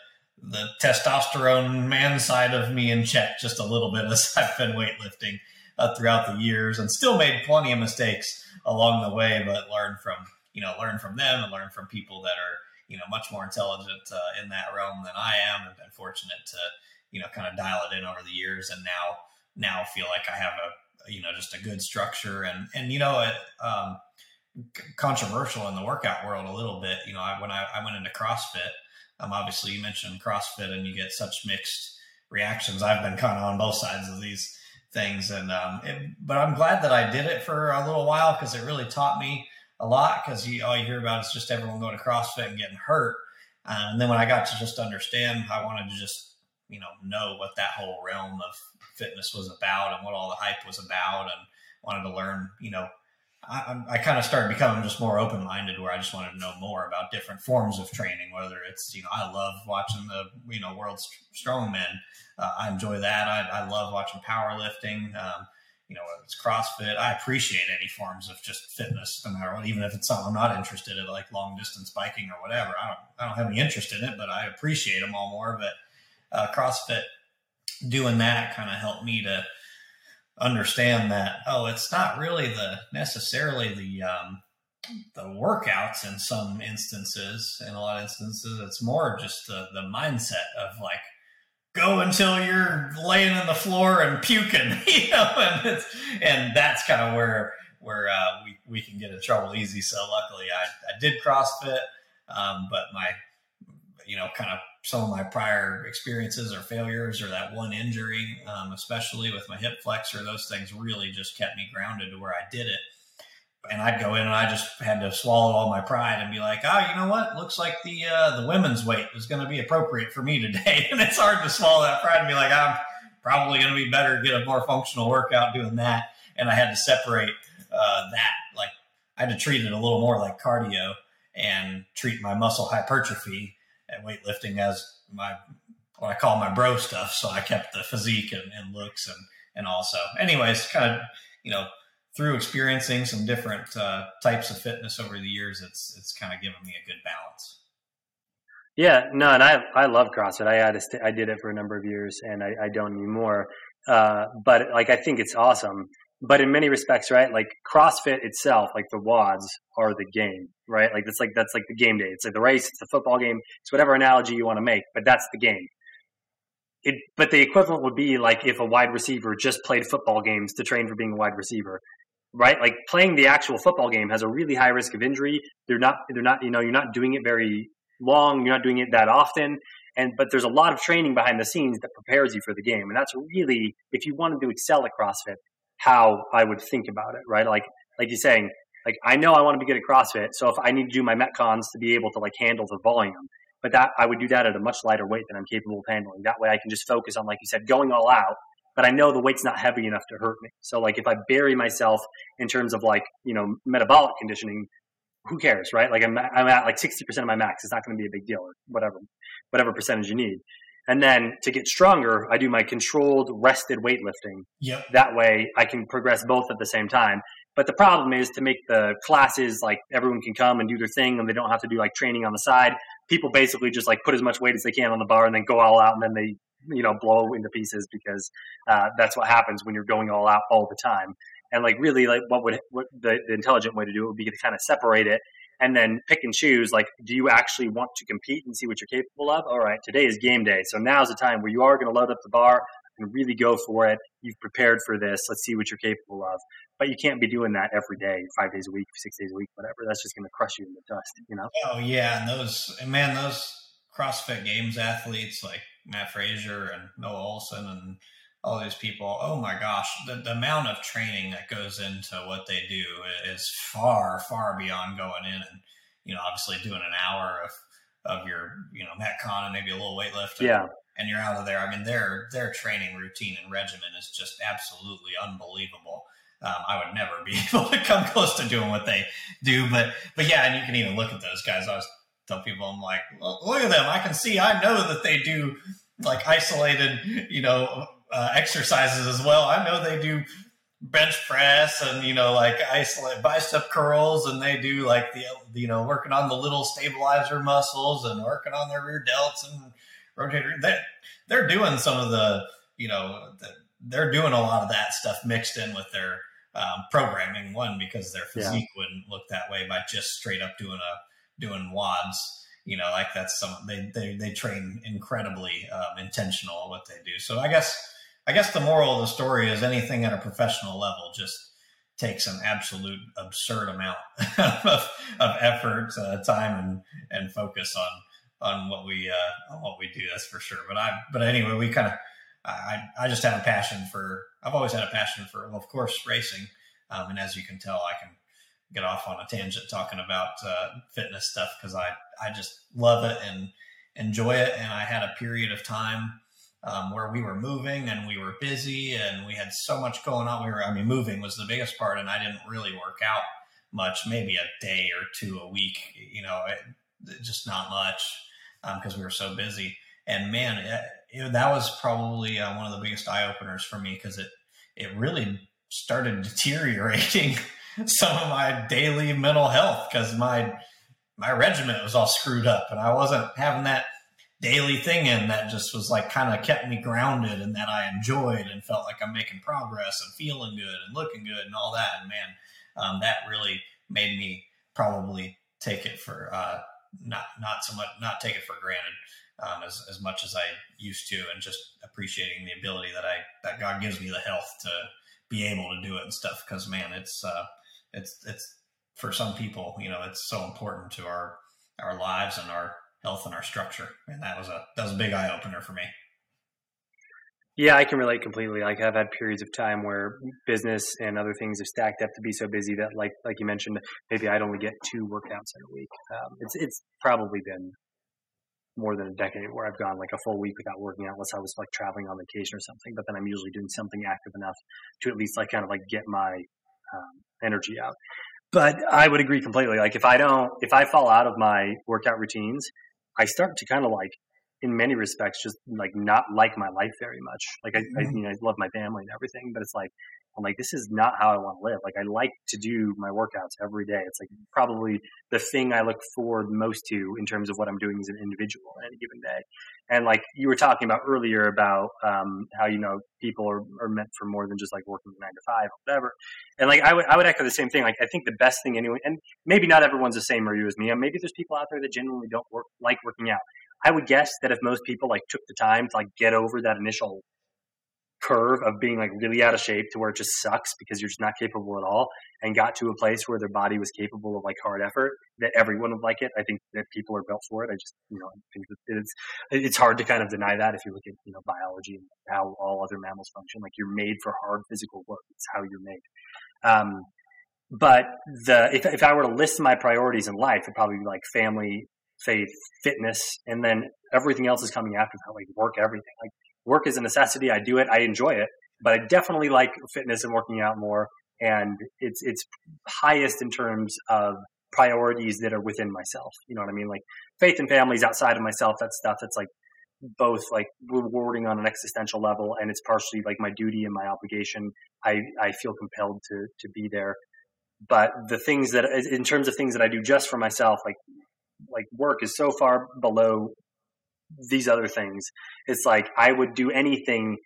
testosterone man side of me in check just a little bit, as I've been weightlifting throughout the years, and still made plenty of mistakes along the way, but learn from them and learn from people that are, you know, much more intelligent in that realm than I am, and been fortunate to, you know, kind of dial it in over the years. And now feel like I have a, you know, just a good structure, and, you know, it, controversial in the workout world a little bit. You know, when I went into CrossFit, obviously you mentioned CrossFit and you get such mixed reactions. I've been kind of on both sides of these things. And, but I'm glad that I did it for a little while, because it really taught me a lot, because all you hear about is just everyone going to CrossFit and getting hurt. And then when I got to just understand, I wanted to just, you know what that whole realm of fitness was about and what all the hype was about, and wanted to learn, you know, I kind of started becoming just more open-minded, where I just wanted to know more about different forms of training, whether it's, you know, I love watching the, you know, world's strongmen. I enjoy that. I love watching powerlifting, you know, whether it's CrossFit. I appreciate any forms of just fitness, no matter what, even if it's something I'm not interested in, like long distance biking or whatever. I don't have any interest in it, but I appreciate them all more. But CrossFit, doing that kind of helped me to understand that, oh, it's not really the workouts in some instances. In a lot of instances, it's more just the mindset of like, go until you're laying on the floor and puking, you know, and that's kind of where we can get in trouble easy. So luckily I did CrossFit, but my, you know, kind of some of my prior experiences or failures, or that one injury, especially with my hip flexor, those things really just kept me grounded to where I did it. And I'd go in and I just had to swallow all my pride and be like, oh, you know what? Looks like the women's weight was going to be appropriate for me today. And it's hard to swallow that pride and be like, I'm probably going to be better, get a more functional workout doing that. And I had to separate that. Like, I had to treat it a little more like cardio and treat my muscle hypertrophy and weightlifting as what I call my bro stuff. So I kept the physique and looks and also, anyways, kind of, you know, through experiencing some different types of fitness over the years, it's kind of given me a good balance. Yeah, no, and I love CrossFit. I did it for a number of years, and I don't anymore. But like, I think it's awesome. But in many respects, right? Like CrossFit itself, like the wads are the game, right? Like that's like the game day. It's like the race, it's the football game, it's whatever analogy you want to make, but that's the game. But the equivalent would be like if a wide receiver just played football games to train for being a wide receiver, right? Like playing the actual football game has a really high risk of injury. They're not, you know, you're not doing it very long. You're not doing it that often. But there's a lot of training behind the scenes that prepares you for the game. And that's really, if you wanted to excel at CrossFit, how I would think about it, right? Like you're saying, like, I know I want to be good at CrossFit. So if I need to do my Metcons to be able to like handle the volume, but that I would do that at a much lighter weight than I'm capable of handling. That way I can just focus on, like you said, going all out, but I know the weight's not heavy enough to hurt me. So like if I bury myself in terms of like, you know, metabolic conditioning, who cares, right? Like I'm at like 60% of my max. It's not going to be a big deal, or whatever percentage you need. And then to get stronger, I do my controlled, rested weightlifting. Yep. That way I can progress both at the same time. But the problem is to make the classes like everyone can come and do their thing and they don't have to do like training on the side. People basically just like put as much weight as they can on the bar and then go all out, and then they, you know, blow into pieces because that's what happens when you're going all out all the time. And like really like what the intelligent way to do it would be to kind of separate it and then pick and choose, like, do you actually want to compete and see what you're capable of? All right, today is game day. So now's the time where you are going to load up the bar and really go for it. You've prepared for this. Let's see what you're capable of. But you can't be doing that every day, 5 days a week, 6 days a week, whatever. That's just going to crush you in the dust, you know? Oh, yeah. And those CrossFit Games athletes like Matt Frazier and Noah Olson and all these people, oh my gosh, the amount of training that goes into what they do is far, far beyond going in and, you know, obviously doing an hour of your, you know, Metcon and maybe a little weightlifting. Yeah. And you're out of there. I mean, their training routine and regimen is just absolutely unbelievable. I would never be able to come close to doing what they do, but yeah, and you can even look at those guys. I always tell people, I'm like, look at them. I can see, I know that they do like isolated, you know, exercises as well. I know they do bench press and, you know, like isolate bicep curls, and they do like the, you know, working on the little stabilizer muscles and working on their rear delts and rotator. They're doing some of the, you know, they're doing a lot of that stuff mixed in with their programming. One, because their physique wouldn't look that way by just straight up doing wads, you know, like that's some, they train incredibly intentional at what they do. So I guess the moral of the story is anything at a professional level just takes an absolute absurd amount of effort, time and focus on what we do. That's for sure. But anyway, we kind of, I just have a passion for, I've always had a passion for, well, of course, racing. And as you can tell, I can get off on a tangent talking about fitness stuff because I just love it and enjoy it. And I had a period of time where we were moving and we were busy and we had so much going on. Moving was the biggest part, and I didn't really work out much, maybe a day or two a week, you know, just not much because we were so busy. And man, that was probably one of the biggest eye openers for me because it really started deteriorating some of my daily mental health because my regiment was all screwed up and I wasn't having that daily thing in that just was like kind of kept me grounded and that I enjoyed and felt like I'm making progress and feeling good and looking good and all that. And man, that really made me probably take it for not take it for granted. As much as I used to, and just appreciating the ability that God gives me the health to be able to do it and stuff. Cause man, it's for some people, you know, it's so important to our lives and our health and our structure. And that was a big eye opener for me. Yeah, I can relate completely. Like I've had periods of time where business and other things have stacked up to be so busy that like you mentioned, maybe I'd only get 2 workouts in a week. It's probably been more than a decade where I've gone like a full week without working out unless I was like traveling on vacation or something. But then I'm usually doing something active enough to at least like kind of like get my energy out. But I would agree completely. Like if I fall out of my workout routines, I start to kind of like in many respects just like not like my life very much. Like I love my family and everything, but it's like, I'm like, this is not how I want to live. Like I like to do my workouts every day. It's like probably the thing I look forward most to in terms of what I'm doing as an individual on any given day. And like you were talking about earlier about how, you know, people are meant for more than just like working 9 to 5 or whatever. And like I would echo the same thing. Like I think the best thing anyone, and maybe not everyone's the same or you as me. And maybe there's people out there that genuinely don't like working out. I would guess that if most people like took the time to like get over that initial curve of being like really out of shape to where it just sucks because you're just not capable at all and got to a place where their body was capable of like hard effort, that everyone would like it. I think that people are built for it. I just, you know, think it's hard to kind of deny that if you look at, you know, biology and how all other mammals function. Like you're made for hard physical work. It's how you're made. But if I were to list my priorities in life, it'd probably be like family, faith, fitness, and then everything else is coming after that, like work, everything. Like work is a necessity. I do it. I enjoy it, but I definitely like fitness and working out more. And it's highest in terms of priorities that are within myself. You know what I mean? Like faith and family is outside of myself. That's stuff that's like both like rewarding on an existential level, and it's partially like my duty and my obligation. I feel compelled to be there But the things that, in terms of things that I do just for myself, like work is so far below these other things. It's like I would do anything,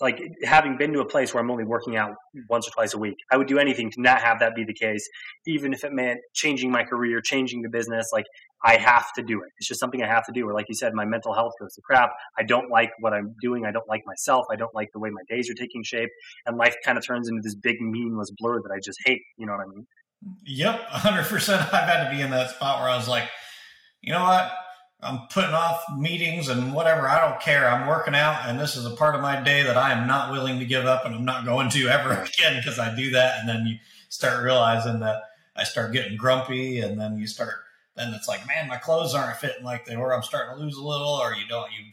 like having been to a place where I'm only working out once or twice a week, I would do anything to not have that be the case, even if it meant changing my career, changing the business. Like I have to do it. It's just something I have to do. Or like you said, my mental health goes to crap. I don't like what I'm doing. I don't like myself. I don't like the way my days are taking shape. And life kind of turns into this big meaningless blur that I just hate. You know what I mean? Yep. 100%. I've had to be in that spot where I was like, you know what? I'm putting off meetings and whatever. I don't care. I'm working out, and this is a part of my day that I am not willing to give up, and I'm not going to ever again because I do that. And then you start realizing that I start getting grumpy, and then you start, then it's like, man, my clothes aren't fitting like they were. I'm starting to lose a little, or you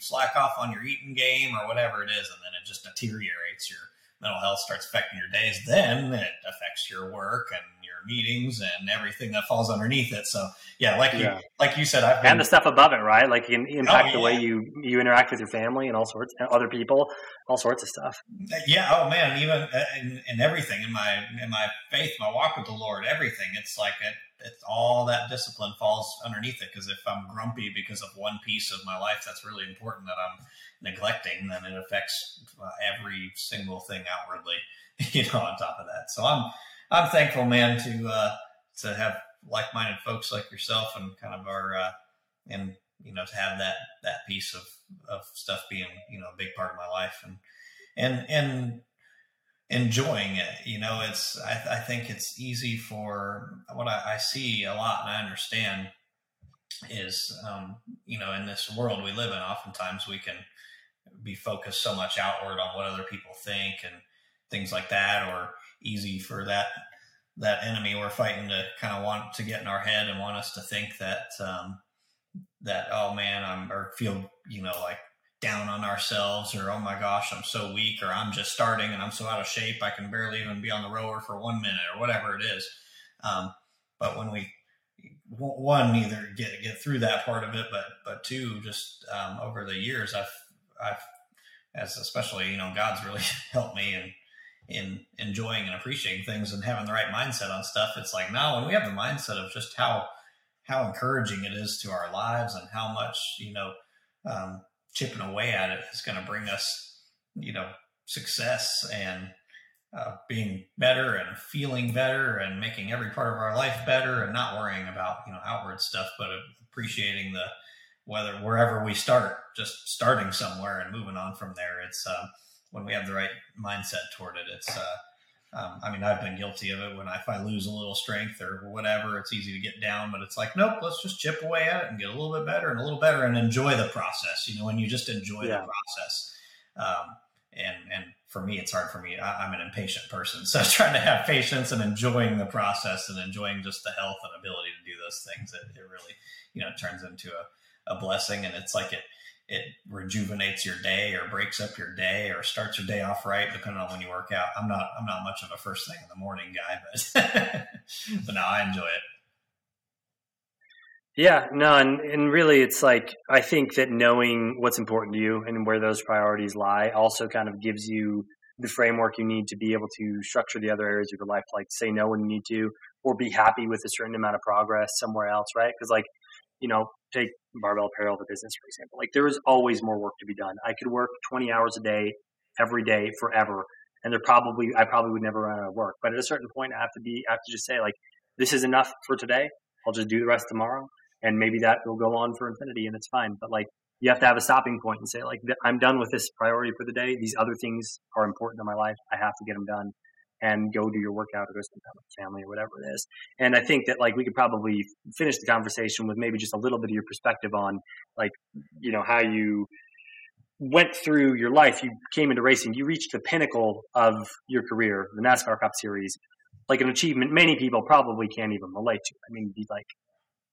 slack off on your eating game or whatever it is. And then it just deteriorates. Your mental health starts affecting your days. Then it affects your work and meetings and everything that falls underneath it. So yeah, like you said, I've been, and the stuff above it, right? Like it impact the way you interact with your family and all sorts, and other people, all sorts of stuff. Yeah. Oh man. Even in everything in my faith, my walk with the Lord, everything. It's like it's all that discipline falls underneath it. Because if I'm grumpy because of one piece of my life that's really important that I'm neglecting, then it affects every single thing outwardly. On top of that. So I'm thankful, man, to have like-minded folks like yourself and kind of our, to have that piece of stuff being, a big part of my life and enjoying it. I think it's easy for what I see a lot and I understand is, in this world we live in, oftentimes we can be focused so much outward on what other people think and things like that, or easy for that enemy we're fighting to kind of want to get in our head and want us to think that, oh man, or feel, like down on ourselves, or, oh my gosh, I'm so weak, or I'm just starting and I'm so out of shape. I can barely even be on the rower for 1 minute or whatever it is. But when we, one, either get through that part of it, but two, just, over the years, I've, as especially, God's really helped me in enjoying and appreciating things and having the right mindset on stuff. It's like now when we have the mindset of just how encouraging it is to our lives and how much, chipping away at it is going to bring us, success and being better and feeling better and making every part of our life better and not worrying about, outward stuff, but appreciating whether wherever we start, just starting somewhere and moving on from there. It's, when we have the right mindset toward it, it's, I've been guilty of it when if I lose a little strength or whatever, it's easy to get down, but it's like, nope, let's just chip away at it and get a little bit better and a little better and enjoy the process. When you just enjoy the process, and for me, it's hard for me. I'm an impatient person. So trying to have patience and enjoying the process and enjoying just the health and ability to do those things, it really, turns into a blessing. And it's like it rejuvenates your day or breaks up your day or starts your day off right, depending on when you work out. I'm not much of a first thing in the morning guy, but no, I enjoy it. Yeah, no. And really it's like, I think that knowing what's important to you and where those priorities lie also kind of gives you the framework you need to be able to structure the other areas of your life, like say no when you need to, or be happy with a certain amount of progress somewhere else. Right. Cause like, take Barbell Apparel, the business, for example. Like there is always more work to be done. I could work 20 hours a day, every day, forever. And I probably would never run out of work. But at a certain point, I have to just say like, this is enough for today. I'll just do the rest tomorrow. And maybe that will go on for infinity and it's fine. But like, you have to have a stopping point and say like, I'm done with this priority for the day. These other things are important in my life. I have to get them done and go do your workout or go spend time with family or whatever it is. And I think that like we could probably finish the conversation with maybe just a little bit of your perspective on like, how you went through your life. You came into racing, you reached the pinnacle of your career, the NASCAR Cup Series, like an achievement many people probably can't even relate to. I mean, like,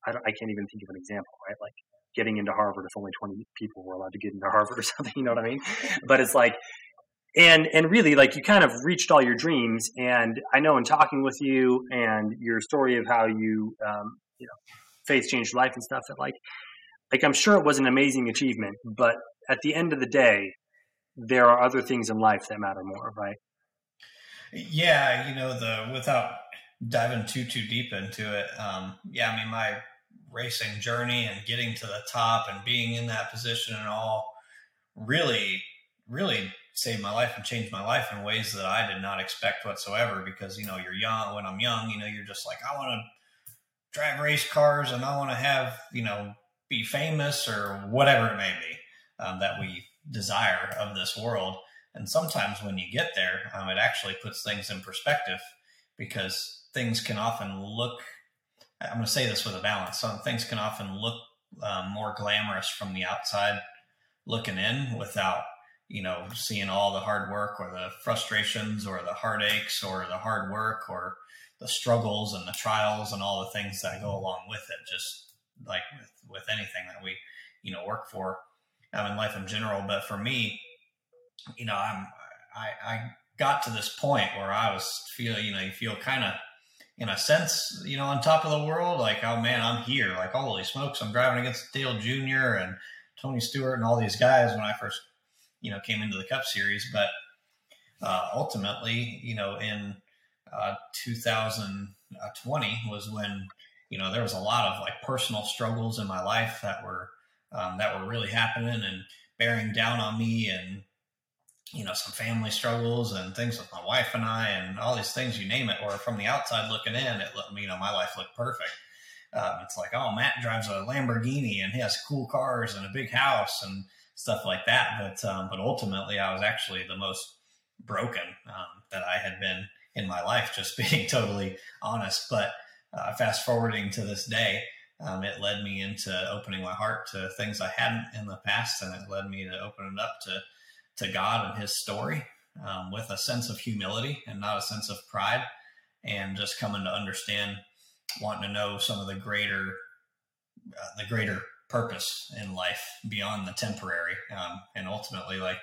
I can't even think of an example, right? Like getting into Harvard if only 20 people were allowed to get into Harvard or something, you know what I mean? But it's like, And really, like, you kind of reached all your dreams. And I know in talking with you and your story of how you, faith changed your life and stuff, that like I'm sure it was an amazing achievement. But at the end of the day, there are other things in life that matter more, right? Yeah, without diving too deep into it. I mean, my racing journey and getting to the top and being in that position and all really saved my life and changed my life in ways that I did not expect whatsoever. Because, you know, you're young. When I'm young, you know, you're just like, I want to drive race cars and I want to have, you know, be famous or whatever it may be that we desire of this world. And sometimes when you get there, it actually puts things in perspective, because things can often look, I'm going to say this with a balance, some things can often look more glamorous from the outside looking in, without, you know, seeing all the hard work or the frustrations or the heartaches or the hard work or the struggles and the trials and all the things that go along with it. Just like with anything that we, you know, work for in life in general. But for me, you know, I got to this point where I was feeling, you know, you feel kind of, in a sense, you know, on top of the world, like, oh man, I'm here. Like, holy smokes, I'm driving against Dale Jr. and Tony Stewart and all these guys when I first, you know, came into the Cup Series. But ultimately, you know, in 2020 was when, you know, there was a lot of like personal struggles in my life that were really happening and bearing down on me, and, you know, some family struggles and things with my wife and I, and all these things, you name it. Or from the outside looking in, it looked, you know, my life looked perfect. It's like, oh, Matt drives a Lamborghini and he has cool cars and a big house and stuff like that. But ultimately I was actually the most broken that I had been in my life, just being totally honest. But fast forwarding to this day, it led me into opening my heart to things I hadn't in the past. And it led me to open it up to God and his story, with a sense of humility and not a sense of pride, and just coming to understand, wanting to know some of the greater purpose in life beyond the temporary. And ultimately, like,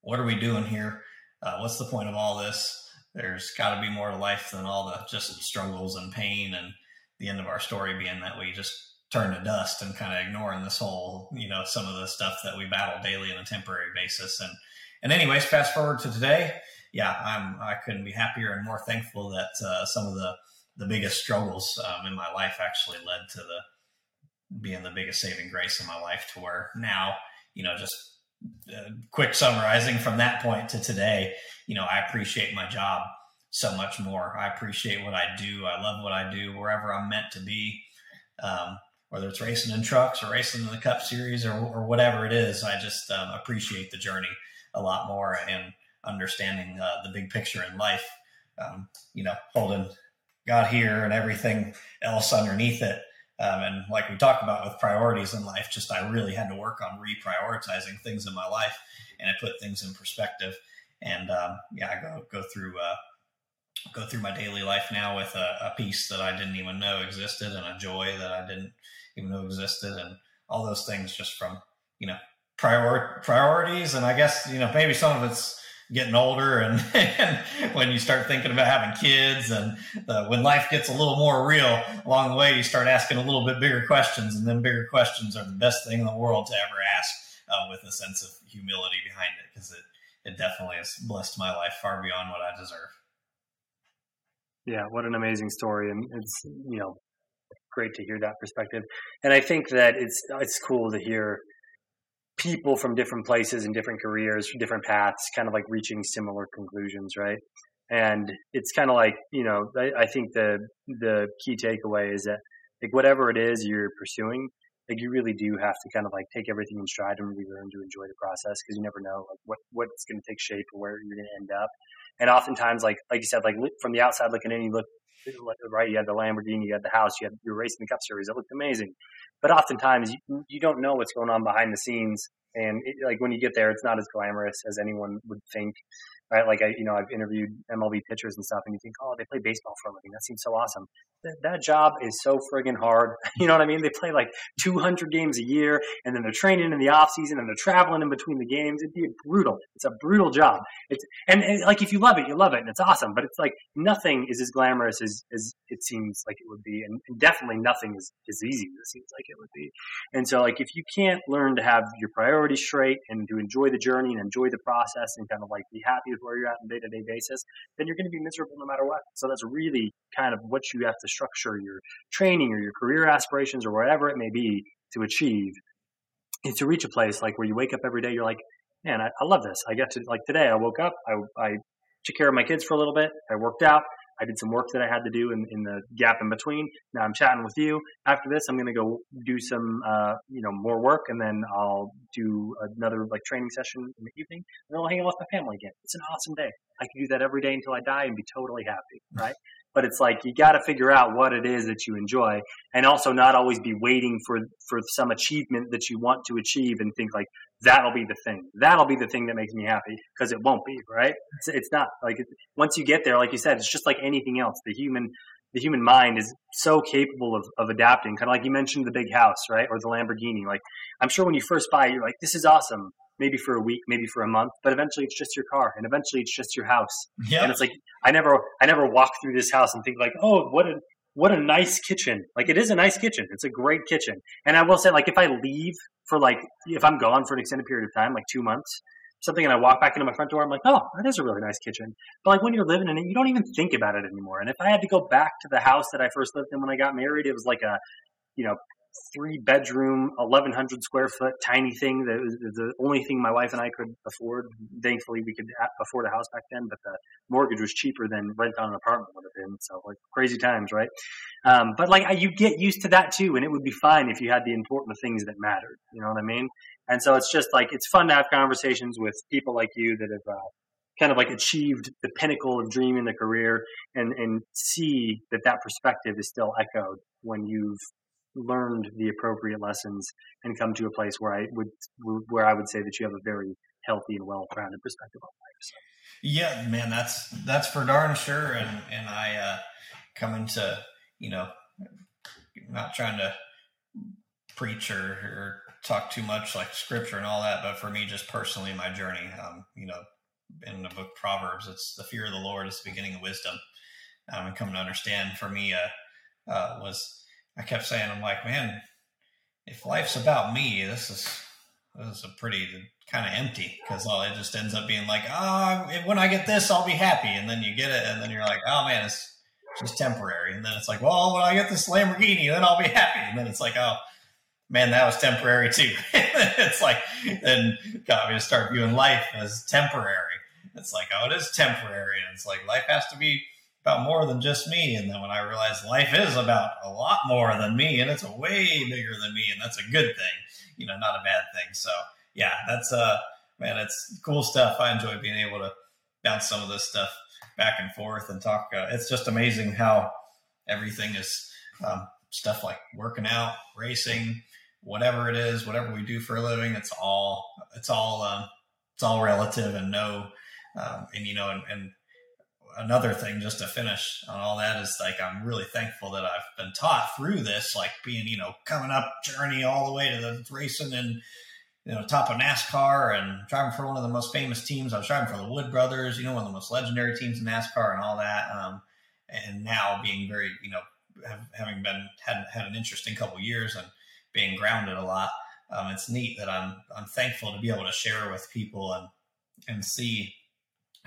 what are we doing here? What's the point of all this? There's gotta be more to life than all the just struggles and pain. And the end of our story being that we just turn to dust and kind of ignoring this whole, you know, some of the stuff that we battle daily on a temporary basis. And anyways, fast forward to today. Yeah, I couldn't be happier and more thankful that some of the biggest struggles in my life actually led to being the biggest saving grace in my life, to where now, you know, just quick summarizing from that point to today, you know, I appreciate my job so much more. I appreciate what I do. I love what I do, wherever I'm meant to be. Whether it's racing in trucks or racing in the Cup Series or whatever it is, I just appreciate the journey a lot more, and understanding the big picture in life, you know, holding God here and everything else underneath it. And like we talked about with priorities in life, just I really had to work on reprioritizing things in my life, and I put things in perspective. And I go through my daily life now with a peace that I didn't even know existed, and a joy that I didn't even know existed, and all those things just from, you know, priorities. And I guess, you know, maybe some of it's getting older and when you start thinking about having kids, and when life gets a little more real along the way, you start asking a little bit bigger questions, and then bigger questions are the best thing in the world to ever ask, with a sense of humility behind it, because it definitely has blessed my life far beyond what I deserve. Yeah, what an amazing story. And it's, you know, great to hear that perspective. And I think that it's cool to hear people from different places and different careers, different paths, kind of like reaching similar conclusions, right? And it's kind of like, you know, I think the key takeaway is that, like, whatever it is you're pursuing, like, you really do have to kind of like take everything in stride and really learn to enjoy the process, because you never know like what's going to take shape or where you're going to end up. And oftentimes, like you said, like from the outside looking in, you look right. You had the Lamborghini, you had the house, you were racing the Cup Series. It looked amazing, but oftentimes you don't know what's going on behind the scenes. And it, like, when you get there, it's not as glamorous as anyone would think, right? Like I've interviewed MLB pitchers and stuff, and you think, oh, they play baseball for a living. That seems so awesome. That job is so friggin' hard. You know what I mean? They play like 200 games a year, and then they're training in the off season, and they're traveling in between the games. It'd be brutal. It's a brutal job. And like, if you love it, you love it, and it's awesome. But it's like nothing is as glamorous as it seems like it would be, and definitely nothing is as easy as it seems like it would be. And so, like, if you can't learn to have your priorities straight and to enjoy the journey and enjoy the process and kind of like be happy with where you're at on a day-to-day basis, then you're going to be miserable no matter what. So that's really kind of what you have to structure your training or your career aspirations or whatever it may be to achieve, is to reach a place like where you wake up every day, you're like, man, I love this. I get to, like today, I woke up, I took care of my kids for a little bit, I worked out, I did some work that I had to do in the gap in between. Now I'm chatting with you. After this, I'm going to go do some, more work, and then I'll do another like training session in the evening, and then I'll hang out with my family again. It's an awesome day. I can do that every day until I die and be totally happy, right? But it's like, you got to figure out what it is that you enjoy, and also not always be waiting for some achievement that you want to achieve and think like, that'll be the thing. That'll be the thing that makes me happy, because it won't be, right? It's not like, once you get there, like you said, it's just like anything else. The human mind is so capable of adapting, kind of like you mentioned the big house, right? Or the Lamborghini. Like, I'm sure when you first buy it, you're like, this is awesome. Maybe for a week, maybe for a month, but eventually it's just your car, and eventually it's just your house. Yep. And it's like, I never walk through this house and think like, oh, what a nice kitchen. Like, it is a nice kitchen. It's a great kitchen. And I will say, like, if I leave for like, if I'm gone for an extended period of time, like 2 months, something, and I walk back into my front door, I'm like, oh, that is a really nice kitchen. But like, when you're living in it, you don't even think about it anymore. And if I had to go back to the house that I first lived in when I got married, it was like a, 3-bedroom, 1,100 square foot, tiny thing. That was the only thing my wife and I could afford. Thankfully, we could afford a house back then, but the mortgage was cheaper than rent on an apartment would have been. So, like, crazy times, right? But like, you get used to that too, and it would be fine if you had the important things that mattered. You know what I mean? And so it's just like, it's fun to have conversations with people like you that have kind of like achieved the pinnacle of dream in the career, and see that perspective is still echoed when you've learned the appropriate lessons and come to a place where I would say that you have a very healthy and well-rounded perspective on life. So. Yeah, man, that's for darn sure. And I come into, not trying to preach or talk too much like scripture and all that, but for me, just personally, my journey, in the book Proverbs, it's the fear of the Lord is the beginning of wisdom. I'm coming to understand, for me, I kept saying, I'm like, man, if life's about me, this is a pretty kind of empty, because it just ends up being like, when I get this, I'll be happy. And then you get it, and then you're like, oh man, it's just temporary. And then it's like, well, when I get this Lamborghini, then I'll be happy. And then it's like, oh man, that was temporary too. It's like, then got me to start viewing life as temporary. It's like, oh, it is temporary. And it's like, life has to be about more than just me. And then when I realized life is about a lot more than me, and it's way bigger than me, and that's a good thing, not a bad thing. So yeah, that's man, it's cool stuff. I enjoy being able to bounce some of this stuff back and forth and talk. It's just amazing how everything is stuff like working out, racing, whatever it is, whatever we do for a living, it's all relative, and another thing, just to finish on all that, is like, I'm really thankful that I've been taught through this, like being, coming up journey all the way to the racing and, top of NASCAR, and driving for one of the most famous teams. I was driving for the Wood Brothers, one of the most legendary teams in NASCAR and all that. And now being very, having been, had an interesting couple of years and being grounded a lot. It's neat that I'm thankful to be able to share with people and see,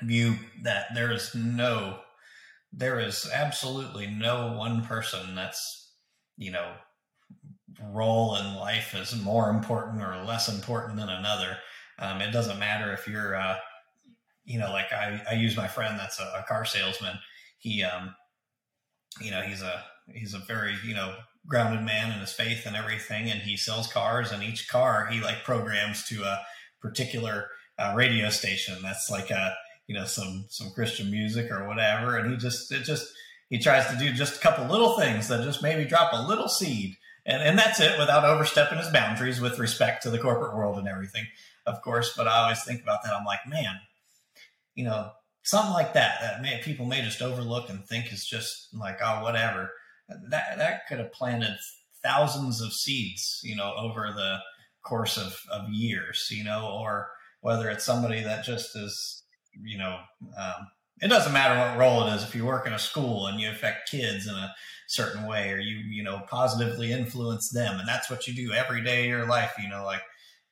view that there is absolutely no one person that's role in life is more important or less important than another. It doesn't matter if you're like I use my friend that's a car salesman. He he's a very grounded man in his faith and everything, and he sells cars, and each car he like programs to a particular radio station that's like some Christian music or whatever. And he tries to do just a couple little things that just maybe drop a little seed. And that's it, without overstepping his boundaries with respect to the corporate world and everything, of course. But I always think about that. I'm like, man, something like that people may just overlook and think is just like, oh, whatever. That could have planted thousands of seeds, over the course of years, or whether it's somebody that just is, it doesn't matter what role it is. If you work in a school and you affect kids in a certain way, or you positively influence them, and that's what you do every day of your life, like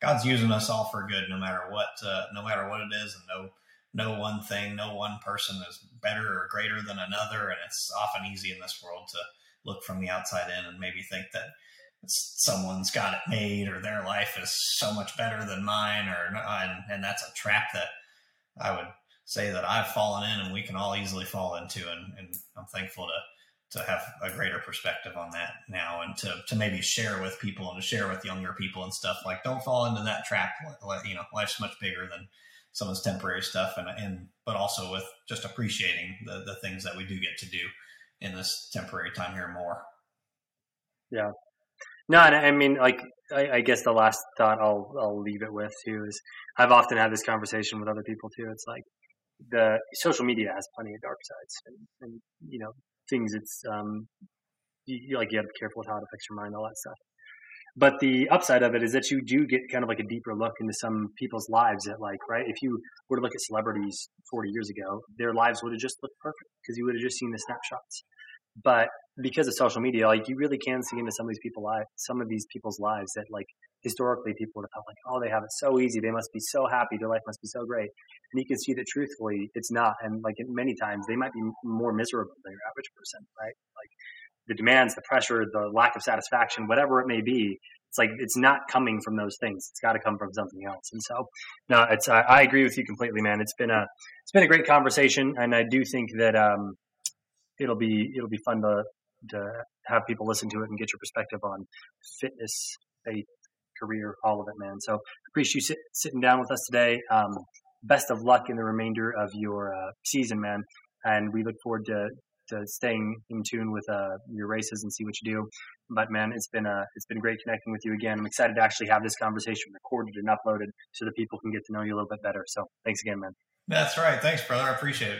God's using us all for good, no matter what it is, and no no one thing, no one person is better or greater than another. And it's often easy in this world to look from the outside in and maybe think that someone's got it made or their life is so much better than mine, or and that's a trap that I would say that I've fallen in and we can all easily fall into. And I'm thankful to have a greater perspective on that now, and to maybe share with people and to share with younger people and stuff, like, don't fall into that trap. You know, life's much bigger than someone's temporary stuff. And but also with just appreciating the things that we do get to do in this temporary time here more. Yeah. No, and I mean, like, I guess the last thought I'll leave it with too is I've often had this conversation with other people too. It's like the social media has plenty of dark sides and you know, things it's, you have to be careful with how it affects your mind, all that stuff. But the upside of it is that you do get kind of like a deeper look into some people's lives that, like, right, if you were to look at celebrities 40 years ago, their lives would have just looked perfect because you would have just seen the snapshots. But because of social media, like, you really can see into some of these people's lives that, like, historically people would have felt like, oh, they have it so easy. They must be so happy. Their life must be so great. And you can see that truthfully it's not. And like many times they might be more miserable than your average person, right? Like the demands, the pressure, the lack of satisfaction, whatever it may be, it's like, it's not coming from those things. It's got to come from something else. And so, no, I agree with you completely, man. It's been a great conversation. And I do think that, it'll be fun to have people listen to it and get your perspective on fitness, faith, career, all of it, man. So appreciate you sitting down with us today. Best of luck in the remainder of your season, man. And we look forward to staying in tune with your races and see what you do. But man, it's been great connecting with you again. I'm excited to actually have this conversation recorded and uploaded so that people can get to know you a little bit better. So thanks again, man. That's right. Thanks, brother. I appreciate it,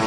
dude.